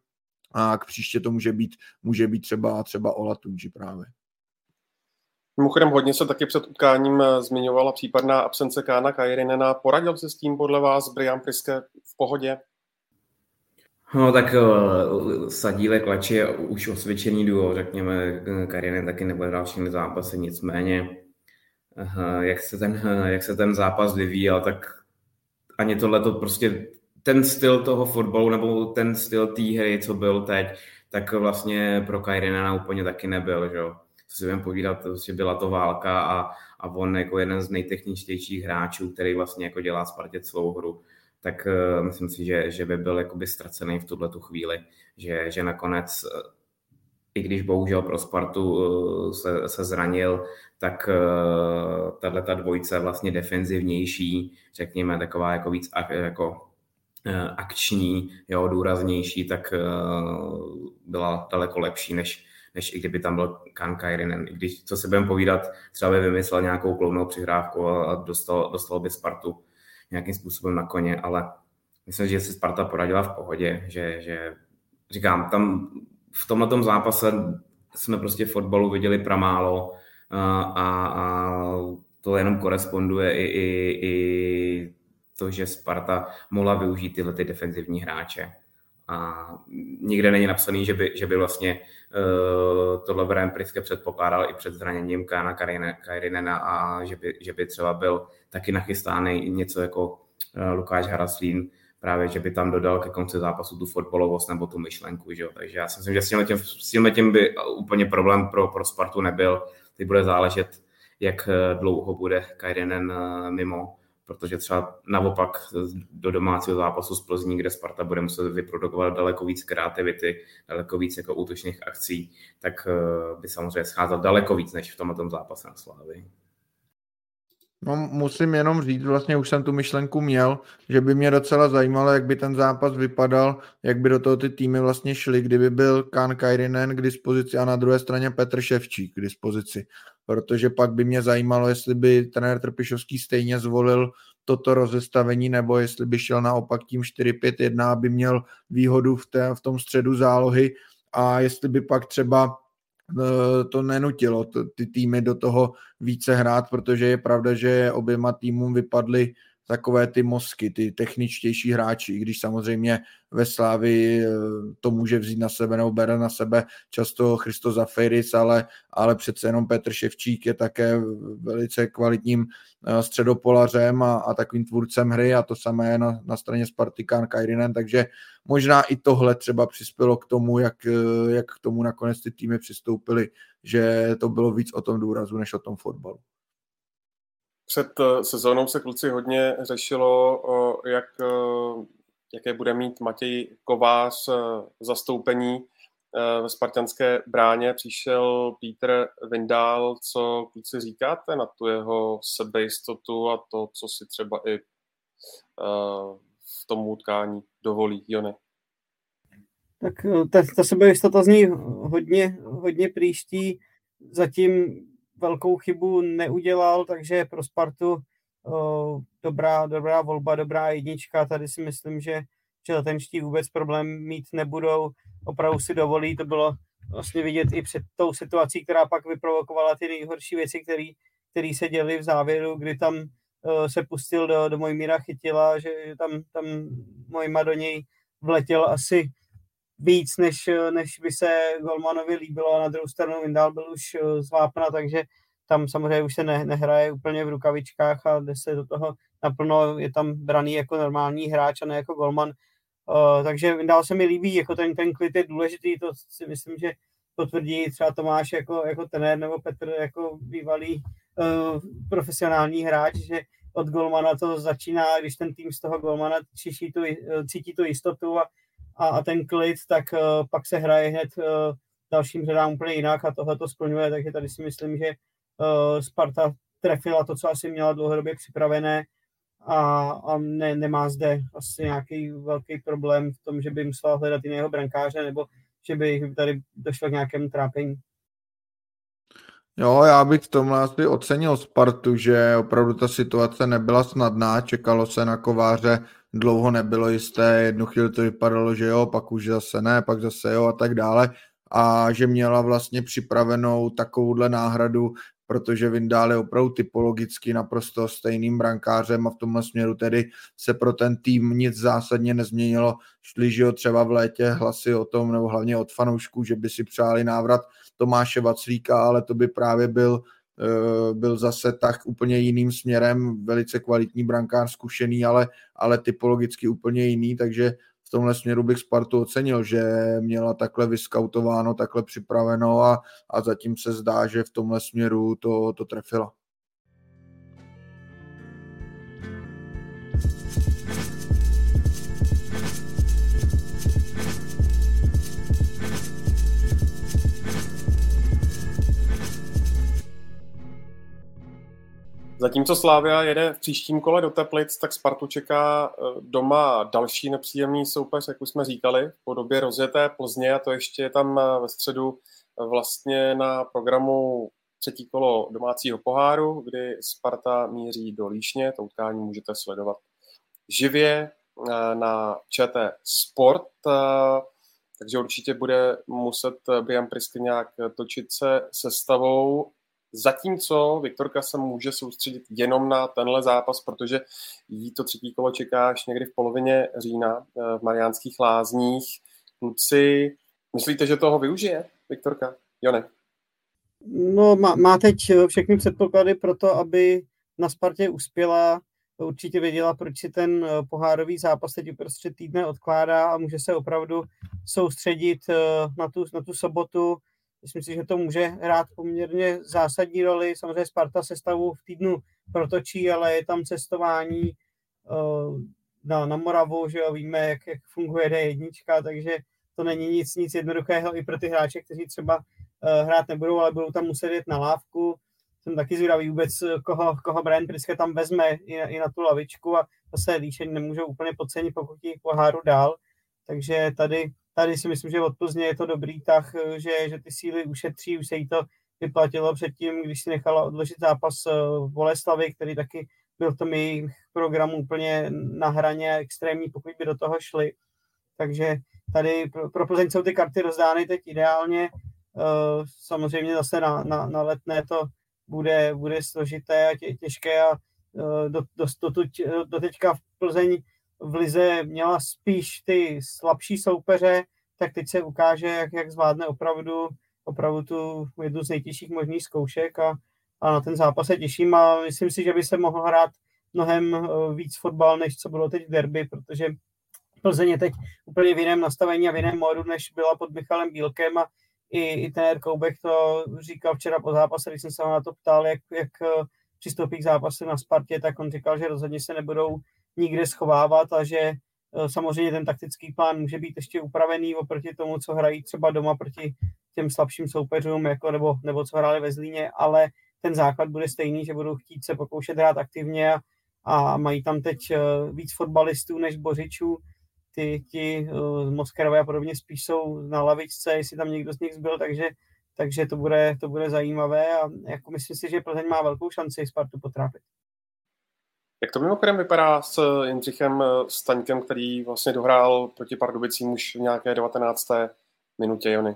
a k příště to může být, může být třeba, třeba Olatunji právě. Mimochodem hodně se taky před utkáním zmiňovala případná absence Kána Kairinena. Poradil se s tím podle vás Brian Priske v pohodě? No tak Sadílek, Lači je už osvědčený duo, řekněme, Kairinen taky nebude dalšími zápasy, nicméně jak se ten, jak se ten zápas vyvíjel, tak ani tohle to prostě ten styl toho fotbalu nebo ten styl té hry, co byl teď, tak vlastně pro Kairinena úplně taky nebyl, že jo. Co si budeme povídat, že byla to válka a, a on jako jeden z nejtechničtějších hráčů, který vlastně jako dělá Spartě celou hru, tak uh, myslím si, že, že by byl jakoby ztracený v tuhletu chvíli, že, že nakonec, i když bohužel pro Spartu uh, se, se zranil, tak uh, tato dvojice vlastně defenzivnější, řekněme taková jako víc jako akční, jo, důraznější, tak uh, byla daleko lepší, než, než i kdyby tam byl Kan Kairinen. I když, co se budeme povídat, třeba by vymyslel nějakou klovnou přihrávku a dostal, dostal by Spartu nějakým způsobem na koně, ale myslím, že se Sparta poradila v pohodě, že, že říkám, tam v tomhletom zápase jsme prostě fotbalu viděli pramálo a, a to jenom koresponduje i, i, i to, že Sparta mohla využít tyhle ty defenzivní hráče. A nikde není napsaný, že by, že by vlastně uh, tohle Brian Priske předpokládal i před zraněním Kana Kairinena a že by, že by třeba byl taky nachystánej něco jako uh, Lukáš Haraslín, právě, že by tam dodal ke konci zápasu tu fotbalovost nebo tu myšlenku. Že jo? Takže já si myslím, že s tímhle tím, s tímhle tím by úplně problém pro, pro Spartu nebyl. Teď bude záležet, jak dlouho bude Kairinen uh, mimo, protože třeba naopak do domácího zápasu z Plzní, kde Sparta bude muset vyprodukovat daleko víc kreativity, daleko víc jako útočných akcí, tak by samozřejmě scházal daleko víc než v tomto zápase na Slávy. No, musím jenom říct, vlastně už jsem tu myšlenku měl, že by mě docela zajímalo, jak by ten zápas vypadal, jak by do toho ty týmy vlastně šly, kdyby byl Kan Kairinen k dispozici a na druhé straně Petr Ševčík k dispozici. Protože pak by mě zajímalo, jestli by trenér Trpišovský stejně zvolil toto rozestavení, nebo jestli by šel naopak tím čtyři pět jedna, aby měl výhodu v, té, v tom středu zálohy a jestli by pak třeba to nenutilo ty týmy do toho více hrát, protože je pravda, že oběma týmům vypadly takové ty mozky, ty techničtější hráči, i když samozřejmě ve Slávii to může vzít na sebe nebo bere na sebe často Christo Zafeiris, ale, ale přece jenom Petr Ševčík je také velice kvalitním středopolařem a, a takovým tvůrcem hry a to samé je na, na straně Spartikán Kairinen, takže možná i tohle třeba přispělo k tomu, jak, jak k tomu nakonec ty týmy přistoupily, že to bylo víc o tom důrazu, než o tom fotbalu. Před sezónou se kluci hodně řešilo, jak, jaké bude mít Matěj Kovář zastoupení ve spartanské bráně. Přišel Peter Vindahl, co kluci říkáte na tu jeho sebejistotu a to, co si třeba i v tom utkání dovolí, Jone? Tak ta, ta sebejistota z ní hodně, hodně příští. Zatím velkou chybu neudělal, takže pro Spartu uh, dobrá, dobrá volba, dobrá jednička. Tady si myslím, že, že letenští vůbec problém mít nebudou. Opravdu si dovolí, to bylo vlastně vidět i před tou situací, která pak vyprovokovala ty nejhorší věci, které se děly v závěru, kdy tam uh, se pustil do, do Mojmíra Chytila, že, že tam, tam Mojma do něj vletěl asi víc, než, než by se golmanovi líbilo a na druhou stranu Vindahl byl už z vápna, takže tam samozřejmě už se ne, nehraje úplně v rukavičkách a jde se do toho naplno, je tam braný jako normální hráč a ne jako golman. Uh, takže Vindahl se mi líbí, jako ten, ten klid je důležitý, to si myslím, že potvrdí třeba Tomáš jako, jako trenér nebo Petr jako bývalý uh, profesionální hráč, že od golmana to začíná, když ten tým z toho golmana čiší tu, cítí tu jistotu a a ten klid, tak uh, pak se hraje hned uh, dalším řadám úplně jinak a tohle to splňuje, takže tady si myslím, že uh, Sparta trefila to, co asi měla dlouhodobě připravené a, a ne, nemá zde asi nějaký velký problém v tom, že by musela hledat jiného brankáře nebo že by tady došlo k nějakému trápení. Jo, já bych v tomhle asi ocenil Spartu, že opravdu ta situace nebyla snadná, čekalo se na Kováře, dlouho nebylo jisté, jednu chvíli to vypadalo, že jo, pak už zase ne, pak zase jo a tak dále a že měla vlastně připravenou takovouhle náhradu, protože Vindahl je opravdu typologicky naprosto stejným brankářem a v tomhle směru tedy se pro ten tým nic zásadně nezměnilo. Šli, že jo, třeba v létě hlasy o tom, nebo hlavně od fanoušků, že by si přáli návrat Tomáše Vaclíka, ale to by právě byl byl zase tak úplně jiným směrem, velice kvalitní brankář, zkušený, ale, ale typologicky úplně jiný, takže v tomhle směru bych Spartu ocenil, že měla takhle vyskautováno, takhle připraveno a, a zatím se zdá, že v tomhle směru to, to trefilo. Zatímco Slavia jede v příštím kole do Teplic, tak Spartu čeká doma další nepříjemný soupeř, jak už jsme říkali, v podobě rozjeté Plzně a to ještě je tam ve středu vlastně na programu třetí kolo domácího poháru, kdy Sparta míří do Líšně. To utkání můžete sledovat živě na ČT Sport, takže určitě bude muset Brian Priske nějak točit se sestavou. Zatímco Viktorka se může soustředit jenom na tenhle zápas, protože jí to třetí kolo čeká až někdy v polovině října v Mariánských Lázních. Kluci, myslíte, že toho využije Viktorka? Jone? No, má, má teď všechny předpoklady pro to, aby na Spartě uspěla. Určitě věděla, proč si ten pohárový zápas teď uprostřed týdne odkládá a může se opravdu soustředit na tu, na tu sobotu. Myslím si, že to může hrát poměrně zásadní roli. Samozřejmě Sparta sestavu v týdnu protočí, ale je tam cestování uh, na, na Moravu, že jo, víme, jak, jak funguje D jedna, takže to není nic, nic jednoduchého i pro ty hráče, kteří třeba uh, hrát nebudou, ale budou tam muset jít na lávku. Jsem taky zvědavý vůbec, koho, koho Brian Priske tam vezme i, i na tu lavičku a zase Líšeň nemůžou úplně podcenit, pokud jich poháru dál. Takže tady Tady si myslím, že od Plzně je to dobrý tah, že, že ty síly ušetří, už se jí to vyplatilo předtím, když si nechala odložit zápas v Boleslavi, který taky byl v tom jejich programu úplně na hraně extrémní, pokud by do toho šli. Takže Tady pro, pro Plzeň jsou ty karty rozdány teď ideálně. Samozřejmě zase na, na, na Letné to bude, bude složité a tě, těžké a do, do, do, do teďka v Plzeň v lize měla spíš ty slabší soupeře, tak teď se ukáže, jak, jak zvládne opravdu, opravdu tu jednu z nejtěžších možných zkoušek a, a na ten zápas se těším a myslím si, že by se mohl hrát mnohem víc fotbal, než co bylo teď v derby, protože Plzeň je teď úplně v jiném nastavení a v jiném módu, než byla pod Michalem Bílkem a i, i trenér Koubek to říkal včera po zápase, když jsem se na to ptal, jak, jak přistoupí k zápasu na Spartě, tak on říkal, že rozhodně se nebudou nikde schovávat a že samozřejmě ten taktický plán může být ještě upravený oproti tomu, co hrají třeba doma proti těm slabším soupeřům, jako, nebo, nebo co hráli ve Zlíně, ale ten základ bude stejný, že budou chtít se pokoušet hrát aktivně a, a mají tam teď víc fotbalistů než bořičů. Ti, ti uh, Moskerové a podobně spíš jsou na lavičce, jestli tam někdo z nich zbyl, takže, takže to, bude, to bude zajímavé a jako myslím si, že Plzeň má velkou šanci Spartu potrápit. Jak to mimochodem vypadá s Jindřichem Staňkem, který vlastně dohrál proti Pardubicím už v nějaké devatenácté minutě, Jony?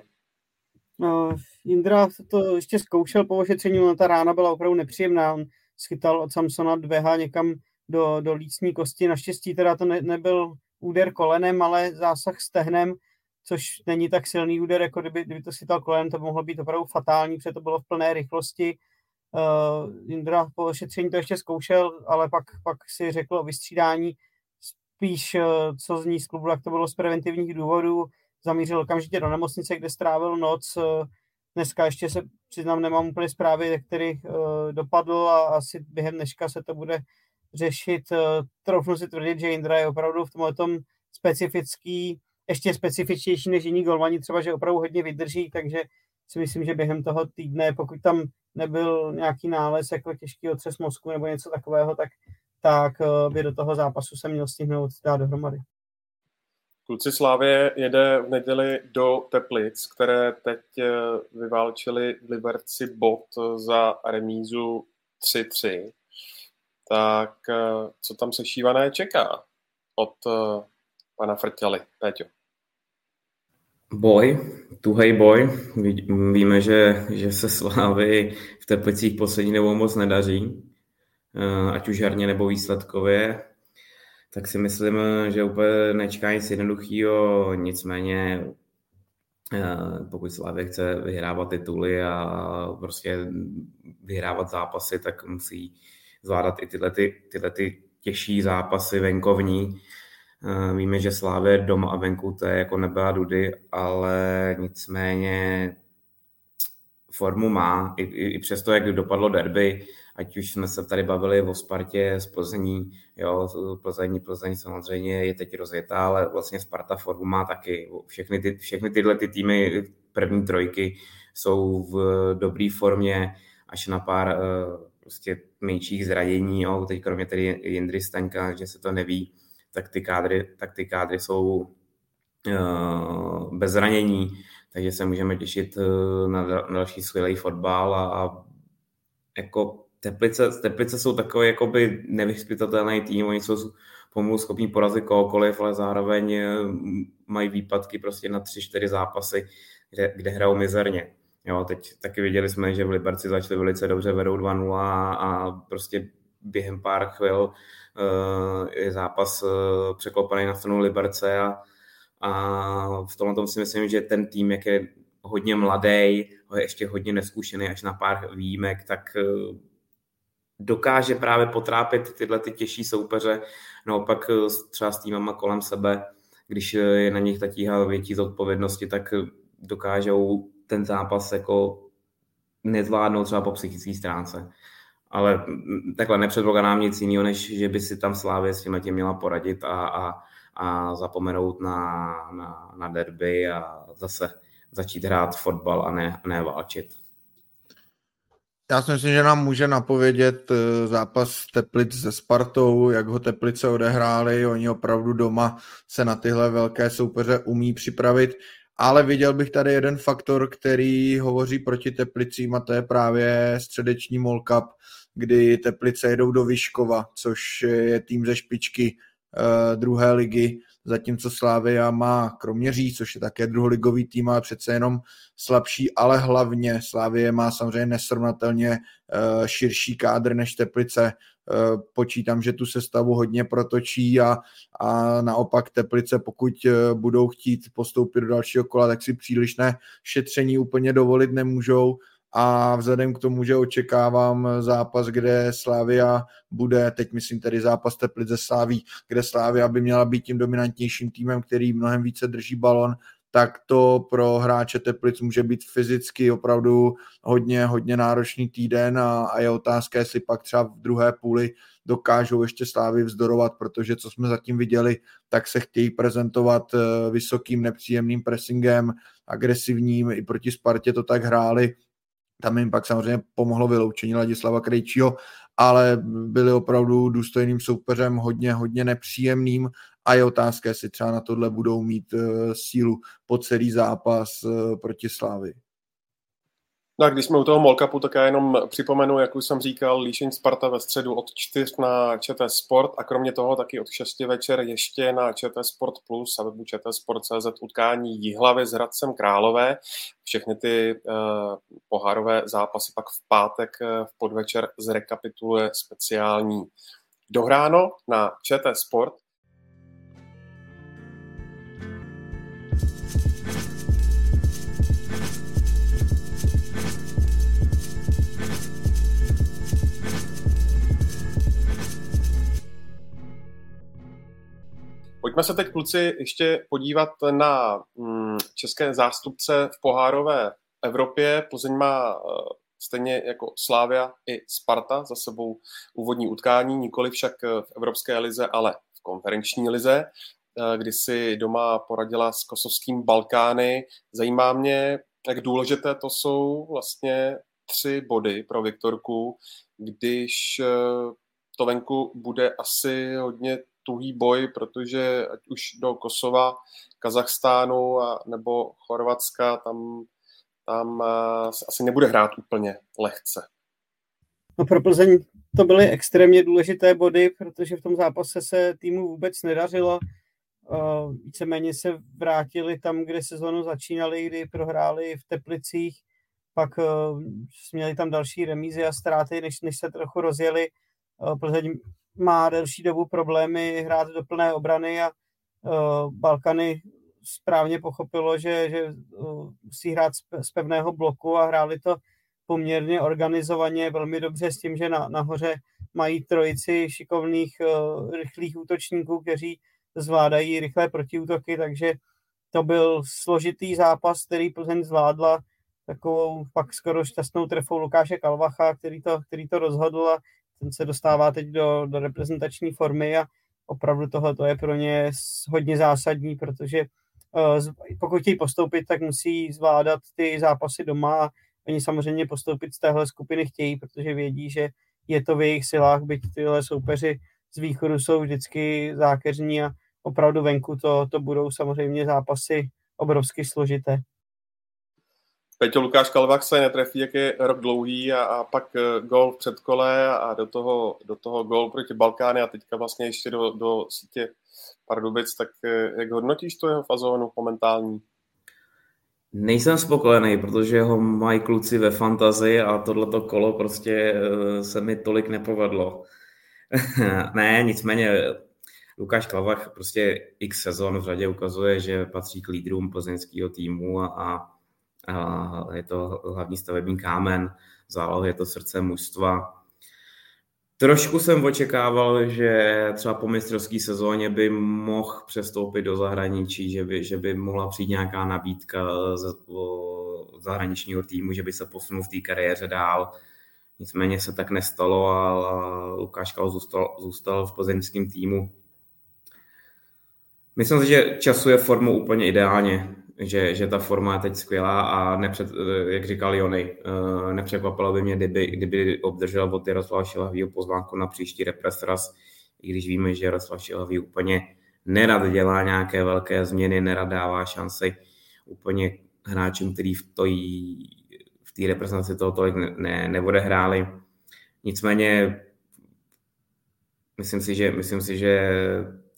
No, Jindra to ještě zkoušel po ošetření, no ta rána byla opravdu nepříjemná, on schytal od Samsona dveha někam do, do lícní kosti, naštěstí teda to ne, nebyl úder kolenem, ale zásah stehnem, což není tak silný úder, jako kdyby, kdyby to schytal kolenem, to mohlo být opravdu fatální, protože to bylo v plné rychlosti. Uh, Jindra po ošetření to ještě zkoušel, ale pak, pak si řekl o vystřídání spíš, uh, co zní z klubu, jak to bylo z preventivních důvodů. Zamířil okamžitě do nemocnice, kde strávil noc. Uh, dneska ještě se přiznám, nemám úplně zprávy, který uh, dopadl a asi během dneška se to bude řešit. Troufnu si tvrdit, že Jindra je opravdu v tomhletom specifický, ještě specifičnější než jiní golmani, třeba, že opravdu hodně vydrží, takže si myslím, že během toho týdne, pokud tam nebyl nějaký nález jako těžký otřes mozku nebo něco takového, tak, tak by do toho zápasu se měl stihnout dát dohromady. Kluci Slávie jede v neděli do Teplic, které teď vyválčili v Liberci bod za remízu tři tři. Tak co tam se šívané čeká od uh, pana Frťaly, Péťo? Boj, tuhej boj. Ví, víme, že, že se Slávy v Teplicích poslední dobou moc nedaří, ať už herně nebo výsledkově. Tak si myslím, že úplně nečeká nic jednoduchýho, nicméně pokud Slávě chce vyhrávat tituly a prostě vyhrávat zápasy, tak musí zvládat i tyhle, ty, tyhle ty těžší zápasy venkovní. Víme, že Slávě doma a venku to je jako nebe a dudy, ale nicméně formu má. I, i, i přesto, jak dopadlo derby, ať už jsme se tady bavili o Spartě z Plzní, jo, Plzeň, Plzeň samozřejmě je teď rozjetá, ale vlastně Sparta formu má taky. Všechny, ty, všechny tyhle ty týmy první trojky jsou v dobré formě, až na pár prostě menších zradění, jo. Teď kromě tedy Jindry Staňka, že se to neví, tak ty kádry, tak ty kádry jsou uh, bez zranění, takže se můžeme těšit uh, na, na další skvělý fotbal a, a jako Teplice, Teplice jsou takový jakoby nevyspytatelný tým, oni jsou pomalu schopní porazit kohokoliv, ale zároveň uh, mají výpadky prostě na tři čtyři zápasy, kde, kde hrajou mizerně. Jo, teď taky viděli jsme, že v Liberci začali velice dobře, vedou dva nula a, a prostě během pár chvil uh, je zápas uh, překlopaný na stranu Liberce a, a v tomhle tom si myslím, že ten tým, jak je hodně mladý, je ještě hodně neskušený, až na pár výjimek, tak uh, dokáže právě potrápit tyhle ty těžší soupeře, naopak uh, třeba s týmama kolem sebe, když uh, je na nich ta tíha větší zodpovědnosti, tak uh, dokážou ten zápas jako nezvládnou třeba po psychické stránce. Ale takhle nepředpokládá nám nic jiného, než že by si tam Slávě s tím měla poradit a, a, a zapomenout na, na, na derby a zase začít hrát fotbal a ne, ne válčit. Já si myslím, že nám může napovědět zápas Teplic se Spartou, jak ho Teplice odehráli, oni opravdu doma se na tyhle velké soupeře umí připravit. Ale viděl bych tady jeden faktor, který hovoří proti Teplicím, a to je právě středeční Mall Cup, kdy Teplice jedou do Vyškova, což je tým ze špičky eh, druhé ligy zatímco Slavia má Kroměříž, což je také druholigový tým, ale přece jenom slabší, ale hlavně Slavie má samozřejmě nesrovnatelně širší kádr než Teplice. Počítám, že tu sestavu hodně protočí a, a naopak Teplice, pokud budou chtít postoupit do dalšího kola, tak si přílišné šetření úplně dovolit nemůžou. A vzhledem k tomu, že očekávám zápas, kde Slavia bude, teď myslím tedy zápas Teplic ze Slaví, kde Slavia by měla být tím dominantnějším týmem, který mnohem více drží balon, tak to pro hráče Teplic může být fyzicky opravdu hodně, hodně náročný týden a, a je otázka, jestli pak třeba v druhé půli dokážou ještě Slávy vzdorovat, protože co jsme zatím viděli, tak se chtějí prezentovat vysokým nepříjemným pressingem, agresivním, i proti Spartě to tak hráli. Tam jim pak samozřejmě pomohlo vyloučení Ladislava Krejčího, ale byli opravdu důstojným soupeřem, hodně, hodně nepříjemným a je otázka, jestli třeba na tohle budou mít sílu po celý zápas proti Slavii. Tak když jsme u toho Molkapu, tak já jenom připomenu, jak už jsem říkal, Líšeň Sparta ve středu od čtyř na ČT Sport a kromě toho taky od šesti večer ještě na ČT Sport Plus a webu čtsport tečka cz utkání Jihlavy s Hradcem Králové. Všechny ty eh, pohárové zápasy pak v pátek eh, v podvečer zrekapituluje speciální Dohráno na ČT Sport. Pojďme se teď, kluci, ještě podívat na české zástupce v pohárové Evropě. Plzeň má stejně jako Slavia i Sparta za sebou úvodní utkání, nikoli však v Evropské lize, ale v konferenční lize, kdy si doma poradila s kosovským Balkány. Zajímá mě, jak důležité to jsou vlastně tři body pro Viktorku, když to venku bude asi hodně tuhý boj, protože ať už do Kosova, Kazachstánu a nebo Chorvatska, tam, tam asi nebude hrát úplně lehce. No pro Plzeň to byly extrémně důležité body, protože v tom zápase se týmu vůbec nedařilo. Víceméně se vrátili tam, kde sezonu začínali, kdy prohráli v Teplicích, pak měli tam další remízy a ztráty, než, než se trochu rozjeli. Plzeň má delší dobu problémy hrát do plné obrany a uh, Ballkani správně pochopilo, že, že uh, musí hrát z, z pevného bloku a hráli to poměrně organizovaně, velmi dobře s tím, že na, nahoře mají trojici šikovných uh, rychlých útočníků, kteří zvládají rychlé protiútoky, takže to byl složitý zápas, který Plzeň zvládla takovou pak skoro šťastnou trefou Lukáše Kalvacha, který to, který to rozhodl a ten se dostává teď do, do reprezentační formy a opravdu tohleto je pro ně hodně zásadní, protože uh, pokud chtějí postoupit, tak musí zvládat ty zápasy doma a oni samozřejmě postoupit z téhle skupiny chtějí, protože vědí, že je to v jejich silách, byť tyhle soupeři z východu jsou vždycky zákeřní a opravdu venku to, to budou samozřejmě zápasy obrovsky složité. Peťo, Lukáš Kalvach se netrefí, jak je rok dlouhý a, a pak gól v předkole a do toho, do toho gól proti Balkány a teďka vlastně ještě do, do sítě Pardubic, tak jak hodnotíš tu jeho fazonu momentální? Nejsem spokojený, protože ho mají kluci ve fantazii a tohleto kolo prostě se mi tolik nepovedlo. Ne, nicméně Lukáš Kalvach prostě x sezon v řadě ukazuje, že patří k lídrům plzeňského týmu a, a je to hlavní stavební kámen zálohy, je to srdce mužstva. Trošku jsem očekával, že třeba po mistrovské sezóně by mohl přestoupit do zahraničí, že by, že by mohla přijít nějaká nabídka z zahraničního týmu, že by se posunul v té kariéře dál. Nicméně se tak nestalo a Lukáš Kal zůstal, zůstal v plzeňském týmu. Myslím si, že časuje formu úplně ideálně. Že, že ta forma je teď skvělá a nepřed, jak říkal Jony, nepřekvapilo by mě, kdyby, kdyby obdržel od Jaroslava Šilhavýho pozvánku na příští represras, i když víme, že Jaroslav Šilhavý úplně nerad dělá nějaké velké změny, nerad dává šanci úplně hráčům, který v té v represraci toho tolik ne, neodehráli. Nicméně myslím si, že, myslím si, že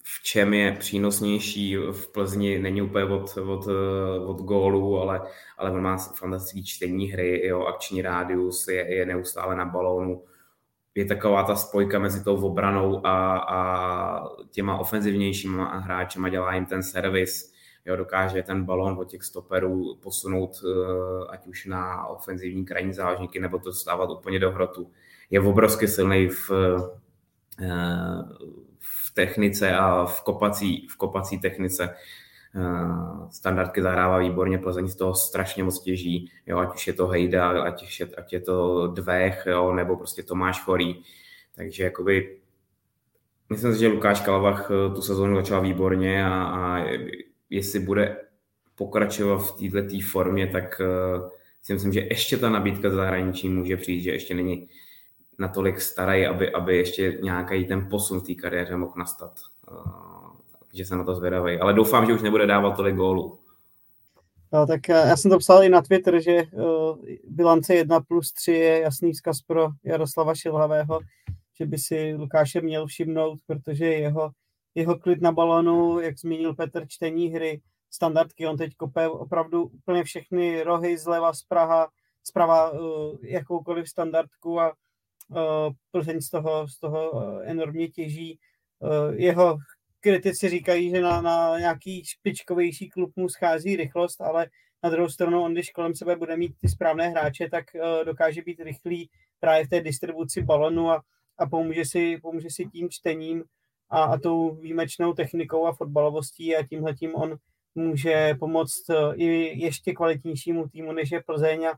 v čem je přínosnější. V Plzni není úplně od, od, od gólu, ale, ale on má fantastické čtení hry, jeho akční rádius je, je neustále na balónu. Je taková ta spojka mezi tou obranou a, a těma ofenzivnějšíma hráčema, dělá jim ten servis, jo, dokáže ten balón od těch stoperů posunout ať už na ofenzivní krajní záložníky, nebo to dostávat úplně do hrotu. Je obrovsky silný v, v technice a v kopací, v kopací technice. Standardky zahrává výborně, Plzeň z toho strašně moc těží, jo, ať už je to Hejda, ať, ať je to Dvech, jo, nebo prostě Tomáš Chorý. Takže jakoby, myslím si, že Lukáš Kalvach tu sezónu začal výborně a, a jestli bude pokračovat v této formě, tak uh, si myslím, že ještě ta nabídka za zahraničí může přijít, že ještě není natolik starý, aby, aby ještě nějaký ten posun v té kariéře mohl nastat. Uh, že se na to zvědavej, ale doufám, že už nebude dávat tolik gólů. No, tak já jsem to psal i na Twitter, že uh, bilance jedna plus tři je jasný vzkaz pro Jaroslava Šilhavého, že by si Lukáše měl všimnout, protože jeho, jeho klid na balonu, jak zmínil Petr, čtení hry, standardky, on teď kope opravdu úplně všechny rohy zleva, zprava, zprava uh, jakoukoliv standardku a uh, Plzeň z toho, z toho uh, enormně těží. Uh, jeho kritici říkají, že na, na nějaký špičkovější klub mu schází rychlost, ale na druhou stranu on, když kolem sebe bude mít ty správné hráče, tak uh, dokáže být rychlý právě v té distribuci balonu a, a pomůže, si, pomůže si tím čtením a, a tou výjimečnou technikou a fotbalovostí a tímhletím on může pomoct uh, i ještě kvalitnějšímu týmu, než je Plzeň. A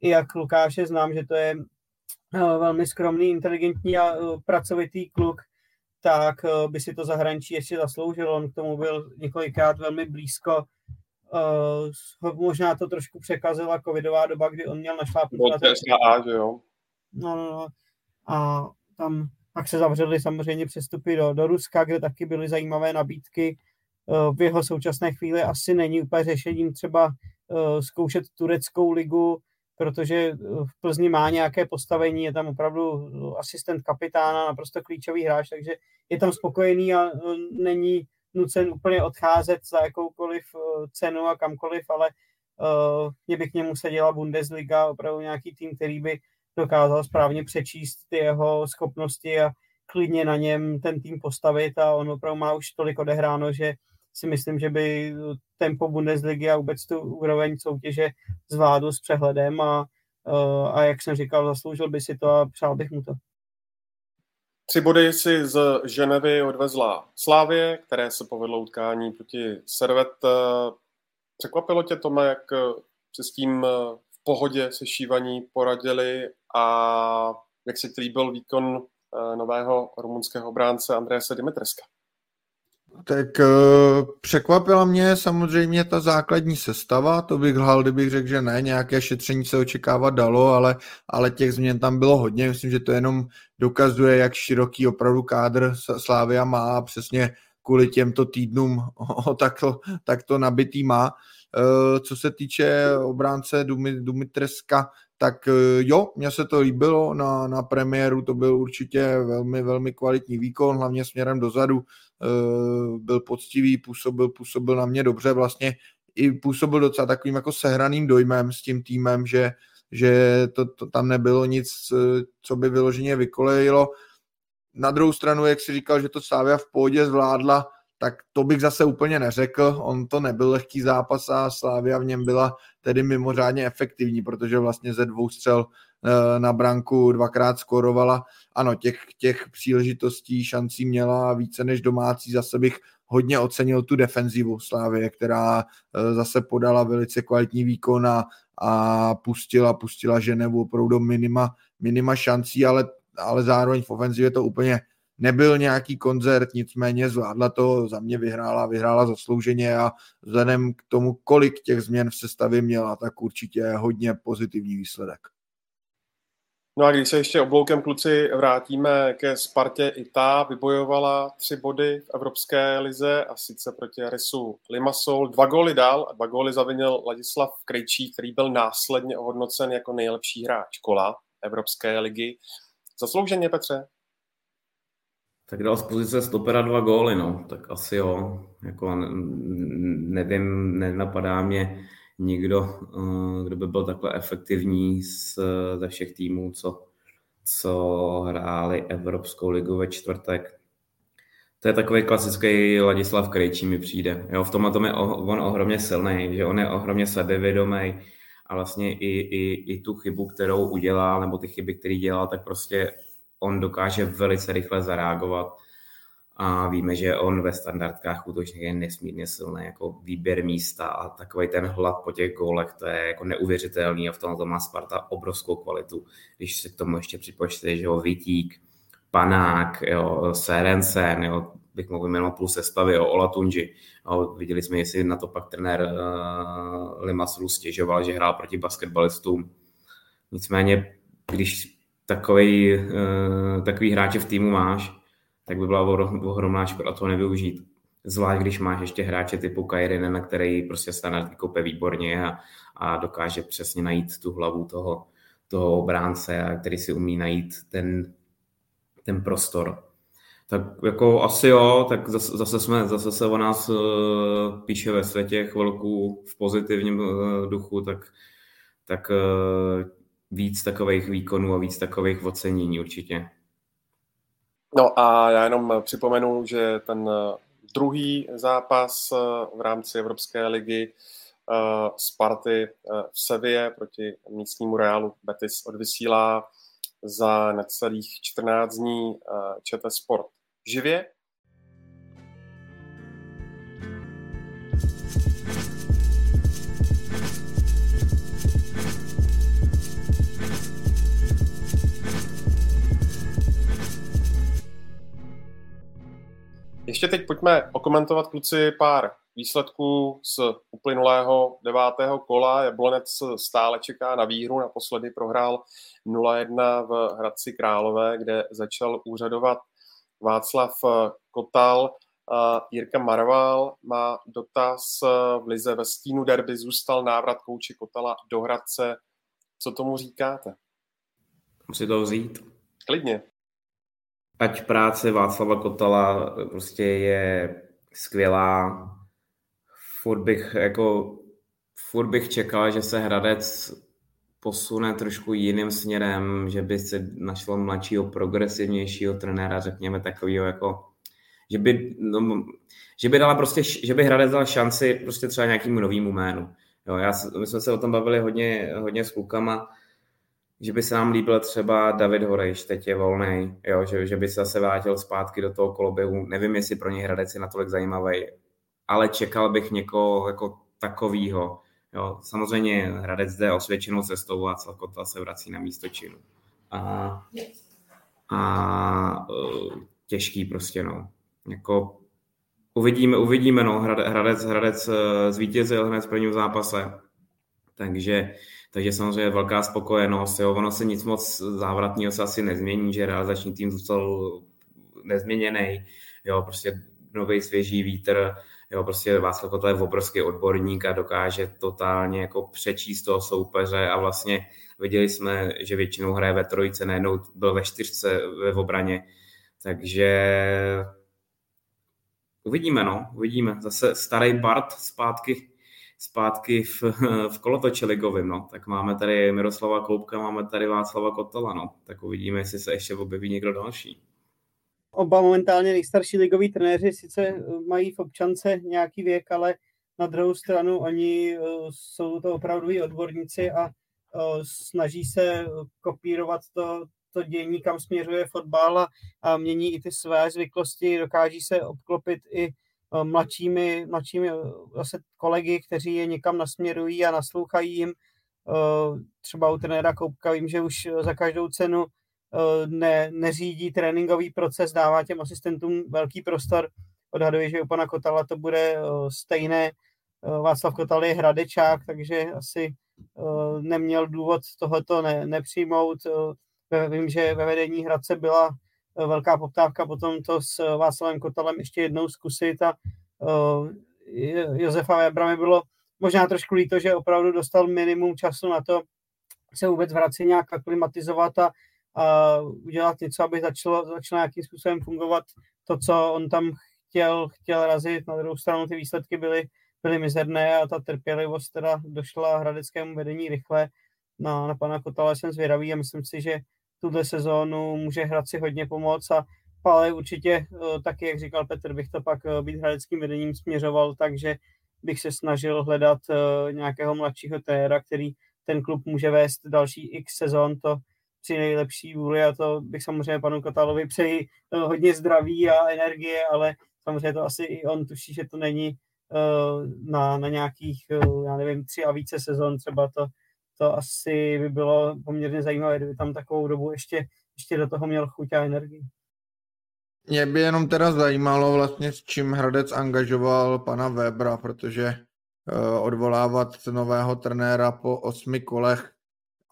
i jak Lukáše znám, že to je uh, velmi skromný, inteligentní a uh, pracovitý kluk, tak by si to zahraničí ještě zasloužilo. On k tomu byl několikrát velmi blízko. Uh, možná to trošku překazila covidová doba, kdy on měl našlápnout. Na T S A, že jo? No, no, no. A tam pak se zavřely samozřejmě přestupy do, do Ruska, kde taky byly zajímavé nabídky. Uh, v jeho současné chvíli asi není úplně řešením třeba uh, zkoušet tureckou ligu, protože v Plzni má nějaké postavení, je tam opravdu asistent kapitána, naprosto klíčový hráč, takže je tam spokojený a není nucen úplně odcházet za jakoukoliv cenu a kamkoliv, ale uh, mě by k němu seděla Bundesliga, opravdu nějaký tým, který by dokázal správně přečíst ty jeho schopnosti a klidně na něm ten tým postavit a on opravdu má už tolik odehráno, že si myslím, že by tempo Bundesligy a vůbec tu úroveň soutěže zvládl s přehledem a, a jak jsem říkal, zasloužil by si to a přál bych mu to. Tři body si z Ženevy odvezla Slávie, které se povedlo utkání proti Servette. Překvapilo tě, Tome, jak se s tím v pohodě se šívaní poradili a jak se ti líbil výkon nového rumunského obránce Andrease Dimitreska? Tak překvapila mě samozřejmě ta základní sestava, to bych lhal, kdybych řekl, že ne, nějaké šetření se očekávat dalo, ale, ale těch změn tam bylo hodně, myslím, že to jenom dokazuje, jak široký opravdu kádr Slavia má a přesně kvůli těmto týdnům o takto, takto nabitý má. Co se týče obránce Dumitreska, tak jo, mně se to líbilo na, na premiéru, to byl určitě velmi, velmi kvalitní výkon, hlavně směrem dozadu, byl poctivý, působil, působil na mě dobře, vlastně i působil docela takovým jako sehraným dojmem s tím týmem, že, že to, to tam nebylo nic, co by vyloženě vykolejilo. Na druhou stranu, jak si říkal, že to Slavia v pohodě zvládla, tak to bych zase úplně neřekl, on to nebyl lehký zápas a Slavia v něm byla tedy mimořádně efektivní, protože vlastně ze dvou střel na branku dvakrát skorovala. Ano, těch, těch příležitostí, šancí měla více než domácí, zase bych hodně ocenil tu defenzivu Slavie, která zase podala velice kvalitní výkon a, a pustila, pustila Ženevu opravdu do minima, minima šancí, ale, ale zároveň v ofenzivě to úplně nebyl nějaký koncert, nicméně zvládla to, za mě vyhrála, vyhrála zaslouženě a vzhledem k tomu, kolik těch změn v sestavě měla, tak určitě hodně pozitivní výsledek. No a když se ještě obloukem, kluci, vrátíme ke Spartě, i ta vybojovala tři body v Evropské lize a sice proti Arisu Limassol. Dva góly dal a dva góly zavinil Ladislav Krejčí, který byl následně ohodnocen jako nejlepší hráč kola Evropské ligy. Zaslouženě, Petře? Tak dal z pozice stopera dva góly, no, tak asi jo, jako nevím, nenapadá mě nikdo, kdo by byl takhle efektivní z, ze všech týmů, co, co hráli Evropskou ligu ve čtvrtek. To je takový klasický Ladislav Krejčí mi přijde. Jo, v tomhle tom je on ohromně silný, že on je ohromně sebevědomý a vlastně i, i, i tu chybu, kterou udělal, nebo ty chyby, které dělal, tak prostě on dokáže velice rychle zareagovat a víme, že on ve standardkách útočných je nesmírně silný, jako výběr místa a takový ten hlad po těch gólech, to je jako neuvěřitelný a v tomhle má Sparta obrovskou kvalitu, když se k tomu ještě připočte, že ho Vitík, Panák, jo, Serencen, jo, bych mohl jmenovat plus sestavy, jo, Olatunji. Jo, viděli jsme, jestli na to pak trenér uh, Limasolu stěžoval, že hrál proti basketbalistům. Nicméně, když takový, uh, takový hráče v týmu máš, tak by byla ohromná škoda toho nevyužít. Zvlášť, když máš ještě hráče typu Kairinena, který prostě standardky kope výborně a, a dokáže přesně najít tu hlavu toho, toho obránce, a který si umí najít ten ten prostor. Tak jako asi jo, tak zase, zase, jsme, zase se o nás píše ve světě chvilku v pozitivním duchu, tak, tak víc takových výkonů a víc takových ocenění určitě. No a já jenom připomenu, že ten druhý zápas v rámci Evropské ligy Sparty v Sevě proti místnímu Realu Betis odvysílá za necelých čtrnáct dní ČT Sport živě. Ještě teď pojďme okomentovat, kluci, pár výsledků z uplynulého devátého kola. Jablonec stále čeká na výhru, naposledy prohrál nula jedna v Hradci Králové, kde začal úřadovat Václav Kotal. Jirka Marval má dotaz: v lize ve stínu derby zůstal návrat kouče Kotala do Hradce. Co tomu říkáte? Musí to vzít. Klidně. Ať práce Václava Kotala prostě je skvělá. Furt bych, jako, furt bych čekal, že se Hradec posune trošku jiným směrem, že by se našlo mladšího, progresivnějšího trenéra, řekněme takovýho, jako, že by, no, že by dala prostě, že by Hradec dal šanci prostě třeba nějakému novému jménu. Jo, já, my jsme se o tom bavili hodně, hodně s klukama, že by se nám líbil třeba David Horejš, teď je volnej, jo, že, že by se zase vrátil zpátky do toho koloběhu. Nevím, jestli pro něj Hradec je natolik zajímavý, ale čekal bych někoho jako takovýho. Jo, samozřejmě Hradec jde osvědčenou cestou a Kotal se vrací na místo činu. A, a těžký prostě, no. Jako uvidíme, uvidíme, no. Hradec, Hradec zvítězil hned v prvním zápase. Takže, takže samozřejmě velká spokojenost. Jo. Ono se nic moc závratného se asi nezmění, že realizační tým zůstal nezměněný. Jo, prostě nový svěží vítr. Jo, prostě Václav Kotal je obrovský odborník a dokáže totálně jako přečíst toho soupeře a vlastně viděli jsme, že většinou hraje ve trojice, najednou byl ve čtyřce ve obraně, takže uvidíme, no, uvidíme. Zase starý Bart zpátky, zpátky v, v kolotoči ligovým, no, tak máme tady Miroslava Koubka, máme tady Václava Kotala, no, tak uvidíme, jestli se ještě objeví někdo další. Oba momentálně nejstarší ligoví trenéři sice mají v občance nějaký věk, ale na druhou stranu oni jsou to opravdoví odborníci a snaží se kopírovat to, to dění, kam směřuje fotbal a, a mění i ty své zvyklosti, dokáží se obklopit i mladšími, mladšími zase kolegy, kteří je někam nasměrují a naslouchají jim. Třeba u trenéra Koubka vím, že už za každou cenu Ne, neřídí tréninkový proces, dává těm asistentům velký prostor. Odhaduji, že u pana Kotala to bude stejné. Václav Kotal je hradečák, takže asi neměl důvod tohleto ne, nepřijmout. Vím, že ve vedení Hradce byla velká poptávka potom to s Václavem Kotalem ještě jednou zkusit a Josefa Vébra mi bylo možná trošku líto, že opravdu dostal minimum času na to se vůbec v Hradci nějak aklimatizovat a uh, udělat něco, aby začalo, začalo nějakým způsobem fungovat to, co on tam chtěl, chtěl razit. Na druhou stranu ty výsledky byly, byly mizerné a ta trpělivost teda došla hradeckému vedení rychle. Na, na pana Kotala jsem zvědavý a myslím si, že tuhle sezónu může Hradci hodně pomoct, a ale určitě taky, jak říkal Petr, bych to pak být hradeckým vedením směřoval, takže bych se snažil hledat nějakého mladšího trenéra, který ten klub může vést další x sezon, to při nejlepší vůli, a to bych samozřejmě panu Kotalovi přeji hodně zdraví a energie, ale samozřejmě to asi i on tuší, že to není na, na nějakých, já nevím, tři a více sezon třeba, to, to asi by bylo poměrně zajímavé, kdyby tam takovou dobu ještě, ještě do toho měl chuť a energii. Mě by jenom teda zajímalo vlastně, s čím Hradec angažoval pana Vébra, protože odvolávat nového trenéra po osmi kolech,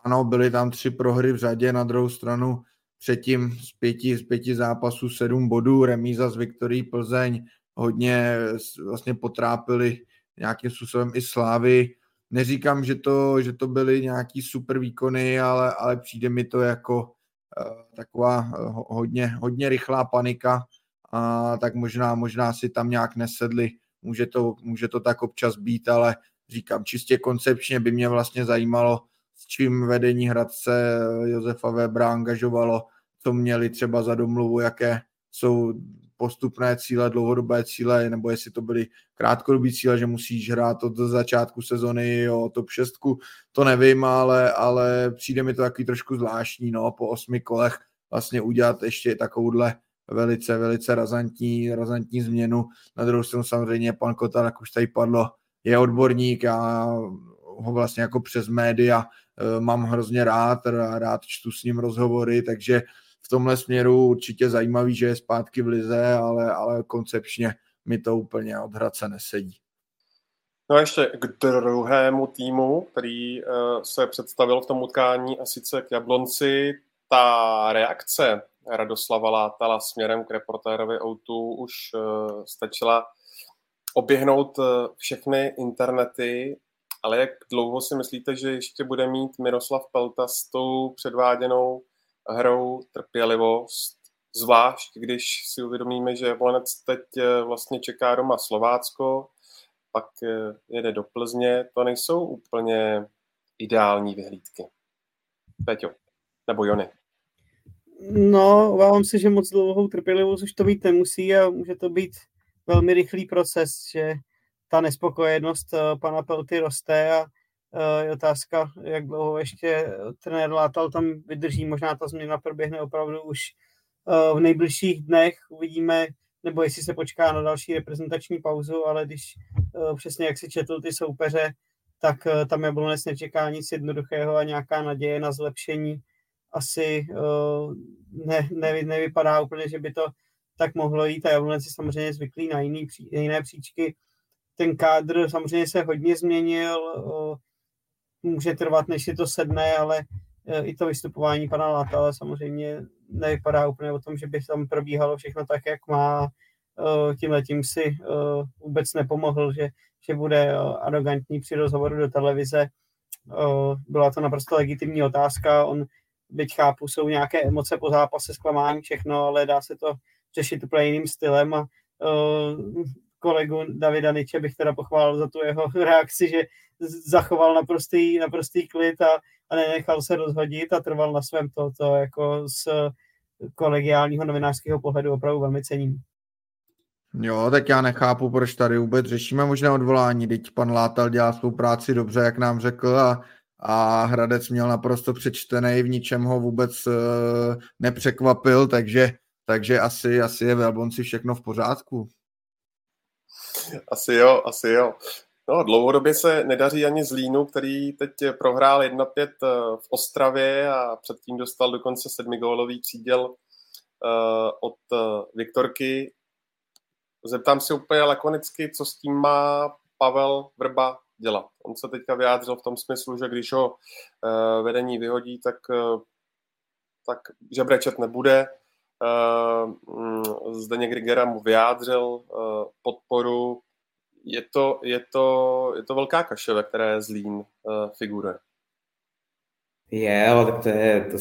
ano, byly tam tři prohry v řadě, na druhou stranu předtím z pěti, z pěti zápasů sedm bodů, remíza z Viktorií Plzeň, hodně vlastně potrápili nějakým způsobem i Slávy. Neříkám, že to, že to byly nějaký super výkony, ale, ale přijde mi to jako taková hodně, hodně rychlá panika, a tak možná, možná si tam nějak nesedli, může to, může to tak občas být, ale říkám, čistě koncepčně by mě vlastně zajímalo, s čím vedení Hradce Josefa Vébra angažovalo, co měli třeba za domluvu, jaké jsou postupné cíle, dlouhodobé cíle, nebo jestli to byly krátkodobý cíle, že musíš hrát od začátku sezony o top šest, to nevím, ale, ale přijde mi to takový trošku zvláštní, no, po osmi kolech vlastně udělat ještě takovouhle velice, velice razantní, razantní změnu. Na druhou stranu samozřejmě pan Kotal, jak už tady padlo, je odborník, já ho vlastně jako přes média mám hrozně rád, rád čtu s ním rozhovory, takže v tomhle směru určitě zajímavý, že je zpátky v lize, ale, ale koncepčně mi to úplně od Hradce nesedí. No a ještě k druhému týmu, který se představil v tom utkání, a sice k Jablonci. Ta reakce Radoslava Látala směrem k reportérovi ó dvě už stačila oběhnout všechny internety, ale jak dlouho si myslíte, že ještě bude mít Miroslav Pelta s tou předváděnou hrou trpělivost, zvlášť když si uvědomíme, že Jablonec teď vlastně čeká doma Slovácko, pak jede do Plzně, to nejsou úplně ideální vyhlídky. Peťo, nebo Jony. No, obávám se, že moc dlouhou trpělivost už to být nemusí a může to být velmi rychlý proces, že ta nespokojenost pana Pelty roste a je otázka, jak dlouho ještě trenér Látal tam vydrží. Možná ta změna proběhne opravdu už v nejbližších dnech. Uvidíme, nebo jestli se počká na další reprezentační pauzu, ale když přesně jak si četl ty soupeře, tak tam Jablonec nečeká nic jednoduchého a nějaká naděje na zlepšení asi ne, ne, nevypadá úplně, že by to tak mohlo jít. A Jablonec je samozřejmě zvyklý na jiný, jiné příčky. Ten kádr samozřejmě se hodně změnil, může trvat, než si to sedne, ale i to vystupování pana Látala samozřejmě nevypadá úplně o tom, že by tam probíhalo všechno tak, jak má. Tímhletím si vůbec nepomohl, že, že bude arrogantní při rozhovoru do televize. Byla to naprosto legitimní otázka. On, byť chápu, jsou nějaké emoce po zápase, zklamání, všechno, ale dá se to řešit úplně jiným stylem. A kolegu Davida Niče bych teda pochválil za tu jeho reakci, že zachoval naprostý, naprostý klid a, a nenechal se rozhodit a trval na svém toto, jako z kolegiálního novinářského pohledu opravdu velmi cením. Jo, tak já nechápu, proč tady vůbec řešíme možné odvolání, teď pan Látal dělá svou práci dobře, jak nám řekl, a, a Hradec měl naprosto přečtený, v ničem ho vůbec uh, nepřekvapil, takže, takže asi, asi je v Jablonci všechno v pořádku. Asi jo, asi jo. No, dlouhodobě se nedaří ani Zlínu, který teď prohrál jedna pět v Ostravě a předtím dostal dokonce sedmigólový příděl od Viktorky. Zeptám se úplně lakonicky, co s tím má Pavel Vrba dělat. On se teďka vyjádřil v tom smyslu, že když ho vedení vyhodí, tak, tak žebrečet nebude. Zdeněk Rigera mu vyjádřil podporu. Je to, je to, je to velká kaše, ve které Zlín figuruje. Je, ale tak to je, to,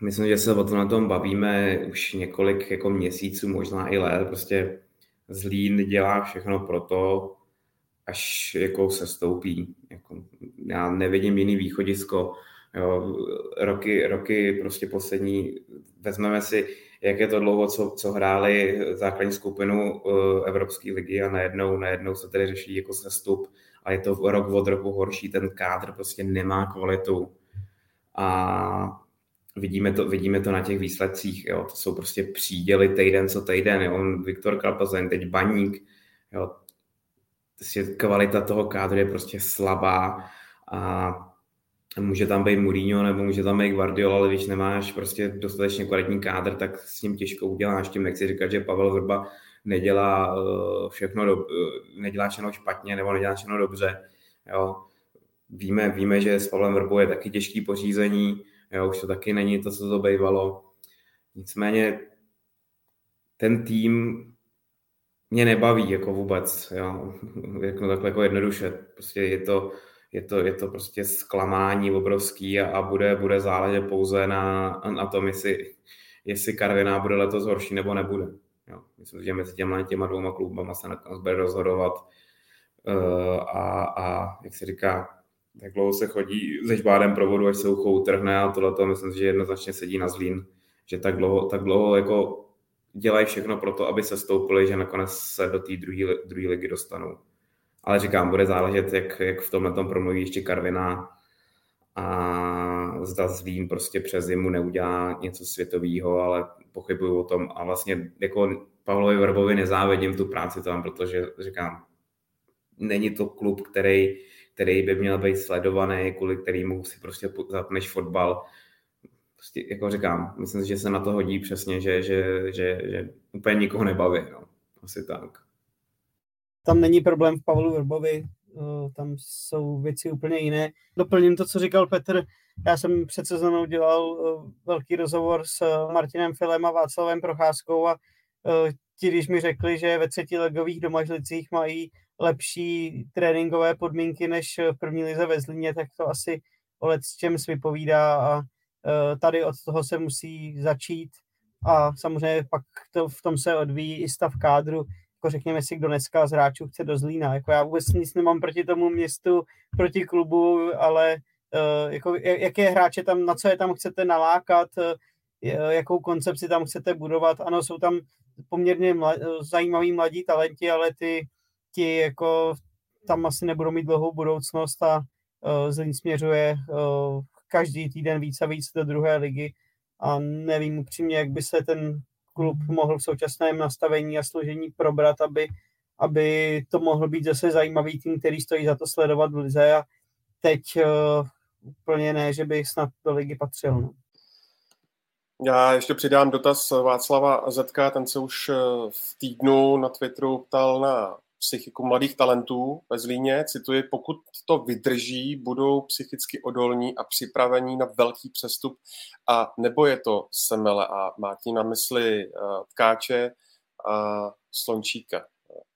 myslím, že se o tom na tom bavíme už několik jako měsíců, možná i let. Prostě Zlín dělá všechno pro to, až jako se stoupí. Jako, já nevidím jiný východisko. Jo, roky, roky prostě poslední, vezmeme si, jak je to dlouho, co, co hráli základní skupinu uh, Evropské ligy a najednou, najednou se tady řeší jako sestup a je to rok od roku horší, ten kádr prostě nemá kvalitu a vidíme to, vidíme to na těch výsledcích, jo. To jsou prostě příděly týden co týden, jo. Viktor Kalpazen, teď Baník, jo. Kvalita toho kádru je prostě slabá a může tam být Mourinho nebo může tam být Guardiola, ale když nemáš prostě dostatečně kvalitní kádr, tak s ním těžko uděláš. Tím nechci říkat, že Pavel Vrba nedělá všechno, do, nedělá všechno špatně nebo nedělá všechno dobře. Jo. Víme, víme, že s Pavlem Vrbou je taky těžký pořízení, jo, už to taky není to, co to bývalo. Nicméně ten tým mě nebaví jako vůbec, jo. Jako, takhle jako jednoduše. Prostě je to... Je to, je to prostě zklamání obrovský a, a bude, bude záležet pouze na, na tom, jestli, jestli Karviná bude letos horší nebo nebude. Jo. Myslím, že mezi těma, těma dvouma klubama se nakonec bude rozhodovat uh, a, a jak se říká, tak dlouho se chodí se žbádem provodu, až se ucho utrhne a tohleto myslím, že jednoznačně sedí na Zlín, že tak dlouho, tak dlouho jako dělají všechno pro to, aby se stoupili, že nakonec se do té druhé ligy dostanou. Ale říkám, bude záležet, jak, jak v tomhle tom promluví ještě Karviná a zda Zlín prostě přes zimu neudělá něco světového, ale pochybuju o tom. A vlastně jako Pavlovi Vrbovi nezávidím tu práci tam, protože říkám, není to klub, který, který by měl být sledovaný, kvůli kterému si prostě zapneš fotbal. Prostě, jako říkám, myslím, že se na to hodí přesně, že, že, že, že úplně nikoho nebaví. No. Asi tak. Tam není problém v Pavlu Vrbovi, tam jsou věci úplně jiné. Doplním to, co říkal Petr. Já jsem před sezónou dělal velký rozhovor s Martinem Filem a Václavem Procházkou a ti, když mi řekli, že ve třetilegových Domažlicích mají lepší tréninkové podmínky než v první lize ve Zlíně, tak to asi o lecčem vypovídá a tady od toho se musí začít a samozřejmě pak to, v tom se odvíjí i stav kádru. Jako řekněme si, kdo dneska z hráčů chce do Zlína. Jako já vůbec nic nemám proti tomu městu, proti klubu, ale uh, jako, jaké hráče tam, na co je tam chcete nalákat, uh, jakou koncepci tam chcete budovat. Ano, jsou tam poměrně mladí, zajímaví mladí talenti, ale ty, ty jako, tam asi nebudou mít dlouhou budoucnost a uh, Zlín směřuje uh, každý týden víc a víc do druhé ligy a nevím upřímně, jak by se ten klub mohl v současném nastavení a složení probrat, aby, aby to mohl být zase zajímavý tým, který stojí za to sledovat v lize a teď uh, úplně ne, že by snad do ligy patřil. No. Já ještě přidám dotaz Václava Zetka, ten se už v týdnu na Twitteru ptal na psychiku mladých talentů ve Zlíně, cituji, pokud to vydrží, budou psychicky odolní a připravení na velký přestup a nebo je to semele a má tím na mysli uh, Tkáče a Slončíka.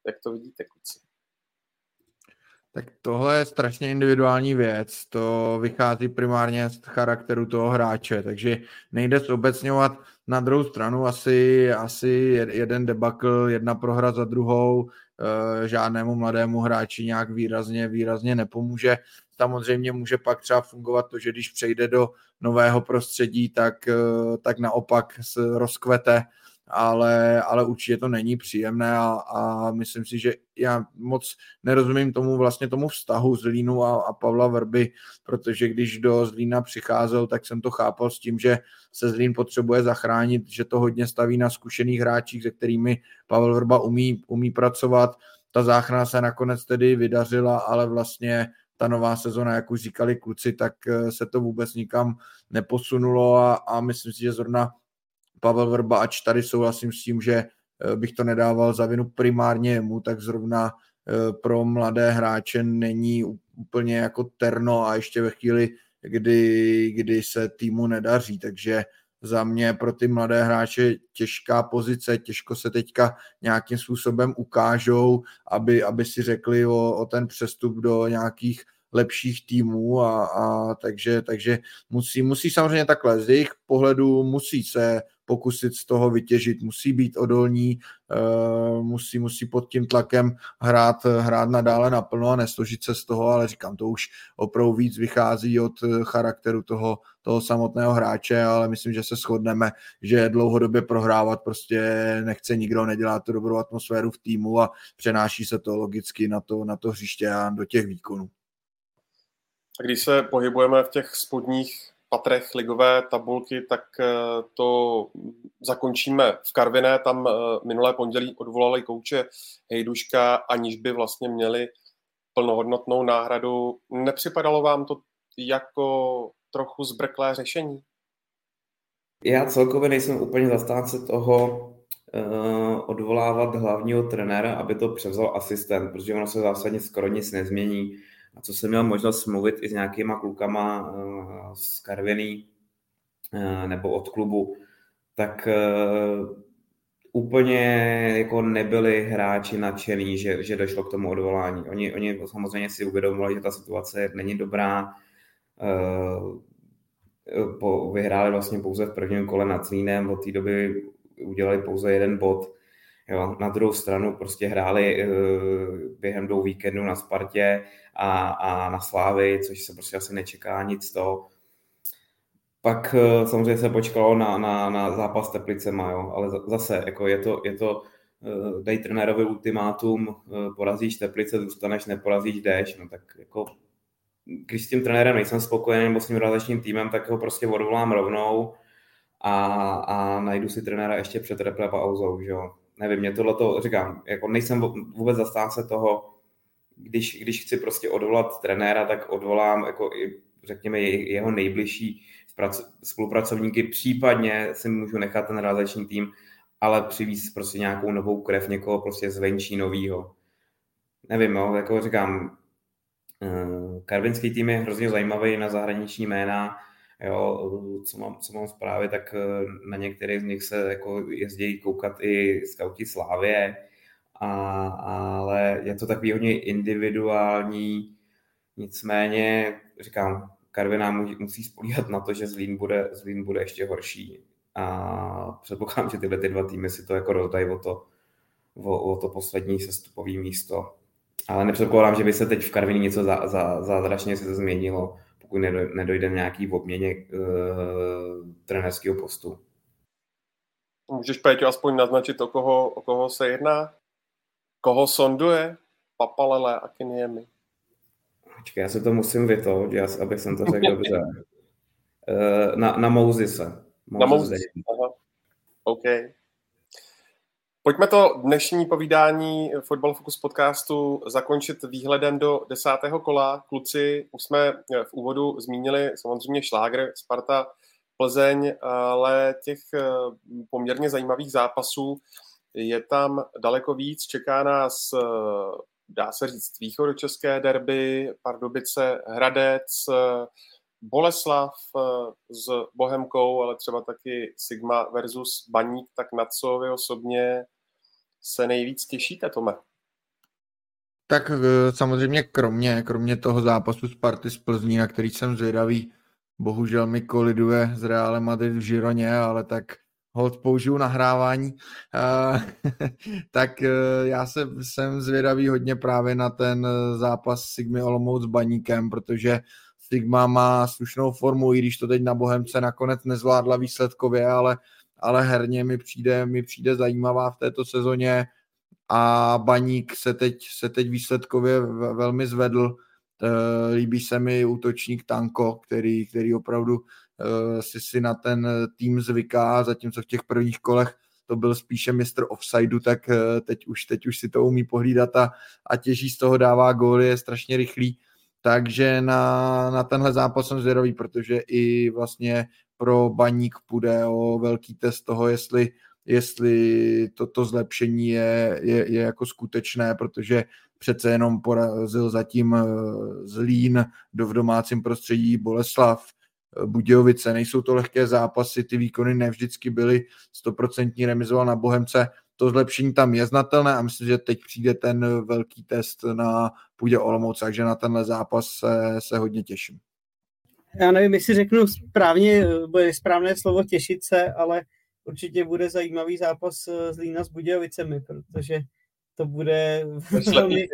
Jak to vidíte, kluci? Tak tohle je strašně individuální věc, to vychází primárně z charakteru toho hráče, takže nejde zobecňovat. Na druhou stranu asi, asi jeden debakl, jedna prohra za druhou, žádnému mladému hráči nějak výrazně, výrazně nepomůže. Samozřejmě může pak třeba fungovat to, že když přejde do nového prostředí, tak, tak naopak rozkvete, ale, ale určitě to není příjemné a, a myslím si, že já moc nerozumím tomu vlastně tomu vztahu Zlínu a, a Pavla Vrby, protože když do Zlína přicházel, tak jsem to chápal s tím, že se Zlín potřebuje zachránit, že to hodně staví na zkušených hráčích, se kterými Pavel Vrba umí, umí pracovat. Ta záchrana se nakonec tedy vydařila, ale vlastně ta nová sezona, jak už říkali kluci, tak se to vůbec nikam neposunulo a, a myslím si, že zrovna Pavel Vrba, ač tady souhlasím s tím, že bych to nedával za vinu primárně jemu, tak zrovna pro mladé hráče není úplně jako terno a ještě ve chvíli, kdy, kdy se týmu nedaří, takže za mě pro ty mladé hráče těžká pozice, těžko se teďka nějakým způsobem ukážou, aby, aby si řekli o, o ten přestup do nějakých lepších týmů a, a takže, takže musí, musí samozřejmě takhle, z jejich pohledu musí se pokusit z toho vytěžit, musí být odolní, musí, musí pod tím tlakem hrát, hrát nadále naplno a nesložit se z toho, ale říkám, to už opravdu víc vychází od charakteru toho, toho samotného hráče, ale myslím, že se shodneme, že dlouhodobě prohrávat prostě nechce nikdo, nedělá tu dobrou atmosféru v týmu a přenáší se to logicky na to, na to hřiště a do těch výkonů. A když se pohybujeme v těch spodních patrech ligové tabulky, tak to zakončíme v Karviné. Tam minulé pondělí odvolali kouče Hejduška, aniž by vlastně měli plnohodnotnou náhradu. Nepřipadalo vám to jako trochu zbrklé řešení? Já celkově nejsem úplně zastánce toho odvolávat hlavního trenéra, aby to převzal asistent, protože ono se zásadně skoro nic nezmění. A co jsem měl možnost mluvit i s nějakýma klukama z Karviný nebo od klubu, tak úplně jako nebyli hráči nadšení, že, že došlo k tomu odvolání. Oni, oni samozřejmě si uvědomovali, že ta situace není dobrá. Vyhráli vlastně pouze v prvním kole nad Zlínem, od té doby udělali pouze jeden bod. Jo, na druhou stranu prostě hráli uh, během dvou víkendů na Spartě a, a na Slávy, což se prostě asi nečeká nic toho. Pak uh, samozřejmě se počkalo na, na, na zápas s Teplicema, jo, ale zase jako je to, je to uh, dej trenérovi ultimátum, uh, porazíš Teplice, zůstaneš, neporazíš, jdeš. No tak jako, když s tím trenérem nejsem spokojený nebo s tím relačním týmem, tak ho prostě odvolám rovnou a, a najdu si trenéra ještě před repre pauzou, že jo. Nevím, mě tohleto, říkám, jako nejsem vůbec zastánce toho, když, když chci prostě odvolat trenéra, tak odvolám, jako řekněme, jeho nejbližší spolupracovníky, případně si můžu nechat ten realizační tým, ale přivízt prostě nějakou novou krev, někoho prostě zvenčí novýho. Nevím, jo, jako říkám, karvinský tým je hrozně zajímavý na zahraniční jména. Jo, co mám, co mám zprávy, tak na některých z nich se jako jezdí koukat i skauti Slávie, a, ale je to takový hodně individuální, nicméně říkám, Karviná musí spolíhat na to, že Zlín bude, Zlín bude ještě horší a předpokládám, že tyhle ty dva týmy si to jako rozdají o to, o, o to poslední sestupové místo, ale nepředpokládám, že by se teď v Karvině něco za, za, zázračně se to změnilo, pokud nedojde nějaký obměně uh, trenerského postu. Můžeš, Péťo, aspoň naznačit, o koho, o koho se jedná? Koho sonduje? Papalele a Kiniemi. Počkej, já se to musím vytout, abych jsem to řekl dobře. Uh, na, na Mouzise. Na Mouzise, aha. OK. Pojďme to dnešní povídání Fotbal Focus podcastu zakončit výhledem do desátého kola. Kluci, už jsme v úvodu zmínili samozřejmě šlágr Sparta Plzeň, ale těch poměrně zajímavých zápasů je tam daleko víc. Čeká nás, dá se říct, východočeské derby, Pardubice, Hradec, Boleslav s Bohemkou, ale třeba taky Sigma versus Baník. Tak na co vy osobně se nejvíc těšíte, Tome? Tak samozřejmě kromě, kromě toho zápasu Sparty z Plzní, na který jsem zvědavý, bohužel mi koliduje s Realem Madrid v Žironě, ale tak holt použiju nahrávání, tak já se, jsem zvědavý hodně právě na ten zápas Sigmy Olomouc s Baníkem, protože Sigma má slušnou formu, i když to teď na Bohemce nakonec nezvládla výsledkově, ale, ale herně mi přijde, mi přijde zajímavá v této sezóně a Baník se teď, se teď výsledkově velmi zvedl. Líbí se mi útočník Tanko, který, který opravdu si, si na ten tým zvyká, zatímco v těch prvních kolech to byl spíše mistr offsideu, tak teď už, teď už si to umí pohlídat a, a těží z toho, dává góly, je strašně rychlý. Takže na, na tenhle zápas jsem zvědavý, protože i vlastně pro Baník půjde o velký test toho, jestli, jestli toto zlepšení je, je, je jako skutečné, protože přece jenom porazil zatím Zlín, do v domácím prostředí Boleslav, Budějovice. Nejsou to lehké zápasy, ty výkony nevždycky byly, sto procent remizoval na Bohemce, to zlepšení tam je znatelné a myslím, že teď přijde ten velký test na půdě Olomouc, takže na tenhle zápas se, se hodně těším. Já nevím, jestli řeknu správně, bude správné slovo těšit se, ale určitě bude zajímavý zápas Zlína s Budějovicemi, protože to bude velmi,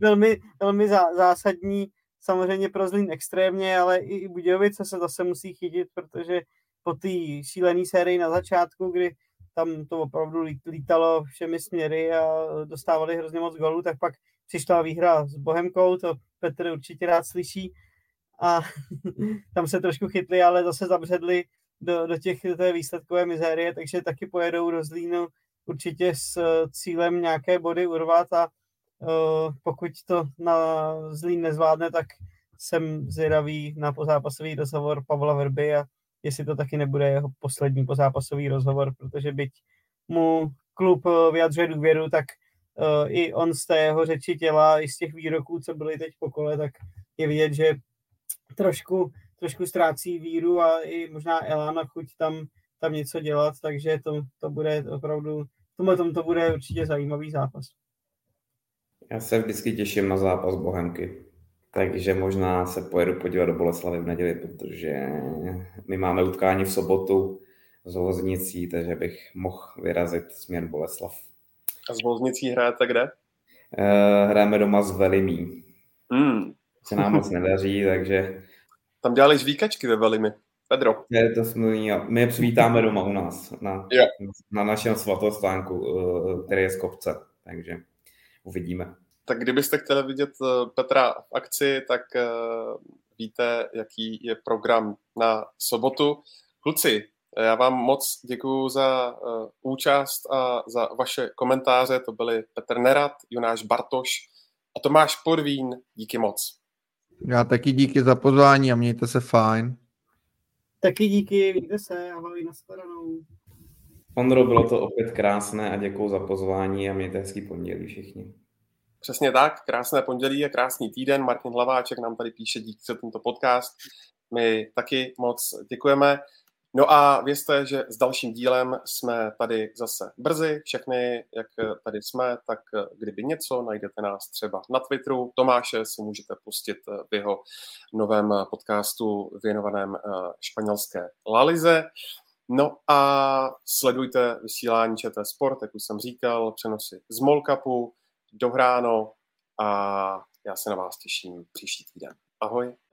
velmi, velmi zásadní, samozřejmě pro Zlín extrémně, ale i Budějovice se zase musí chytit, protože po té šílené sérii na začátku, kdy tam to opravdu lítalo všemi směry a dostávali hrozně moc gólů, tak pak přišla výhra s Bohemkou, to Petr určitě rád slyší, a tam se trošku chytli, ale zase zabředli do, do těch do té výsledkové mizérie, takže taky pojedou do Zlínu určitě s cílem nějaké body urvat a uh, pokud to na Zlín nezvládne, tak jsem zvědavý na pozápasový rozhovor Pavla Vrby a jestli to taky nebude jeho poslední pozápasový rozhovor, protože byť mu klub vyjadřuje důvěru, tak uh, i on z té jeho řeči těla, i z těch výroků, co byly teď po kole, tak je vidět, že trošku, trošku ztrácí víru a i možná elána chuť tam, tam něco dělat, takže to, to bude opravdu, tomhle tom to bude určitě zajímavý zápas. Já se vždycky těším na zápas Bohemky, takže možná se pojedu podívat do Boleslavy v neděli, protože my máme utkání v sobotu s Voznicí, takže bych mohl vyrazit směr Boleslav. A s Voznicí hrajete kde? Hráme doma s Velimí. Hmm. Se nám moc nedaří, takže... Tam dělali žvíkačky ve Velimi, Pedro. Je to smluvní, my je přivítáme doma u nás, na, yeah. na našem svatostánku, který je z kopce, takže uvidíme. Tak kdybyste chtěli vidět Petra v akci, tak víte, jaký je program na sobotu. Kluci, já vám moc děkuju za účast a za vaše komentáře, to byli Petr Nerad, Jonáš Bartoš a Tomáš Podvín, díky moc. Já taky díky za pozvání a mějte se fajn. Taky díky, mějte se, ahoj, nashledanou. Ondro, bylo to opět krásné a děkuju za pozvání a mějte hezký pondělí všichni. Přesně tak, krásné pondělí a krásný týden. Martin Hlaváček nám tady píše díky za tento podcast. My taky moc děkujeme. No a vězte, že s dalším dílem jsme tady zase brzy. Všechny, jak tady jsme, tak kdyby něco, najdete nás třeba na Twitteru. Tomáše si můžete pustit v jeho novém podcastu věnovaném španělské La Lize. No a sledujte vysílání Č T Sport, jak už jsem říkal, přenosy z Mall Cupu, dohráno, a já se na vás těším příští týden. Ahoj.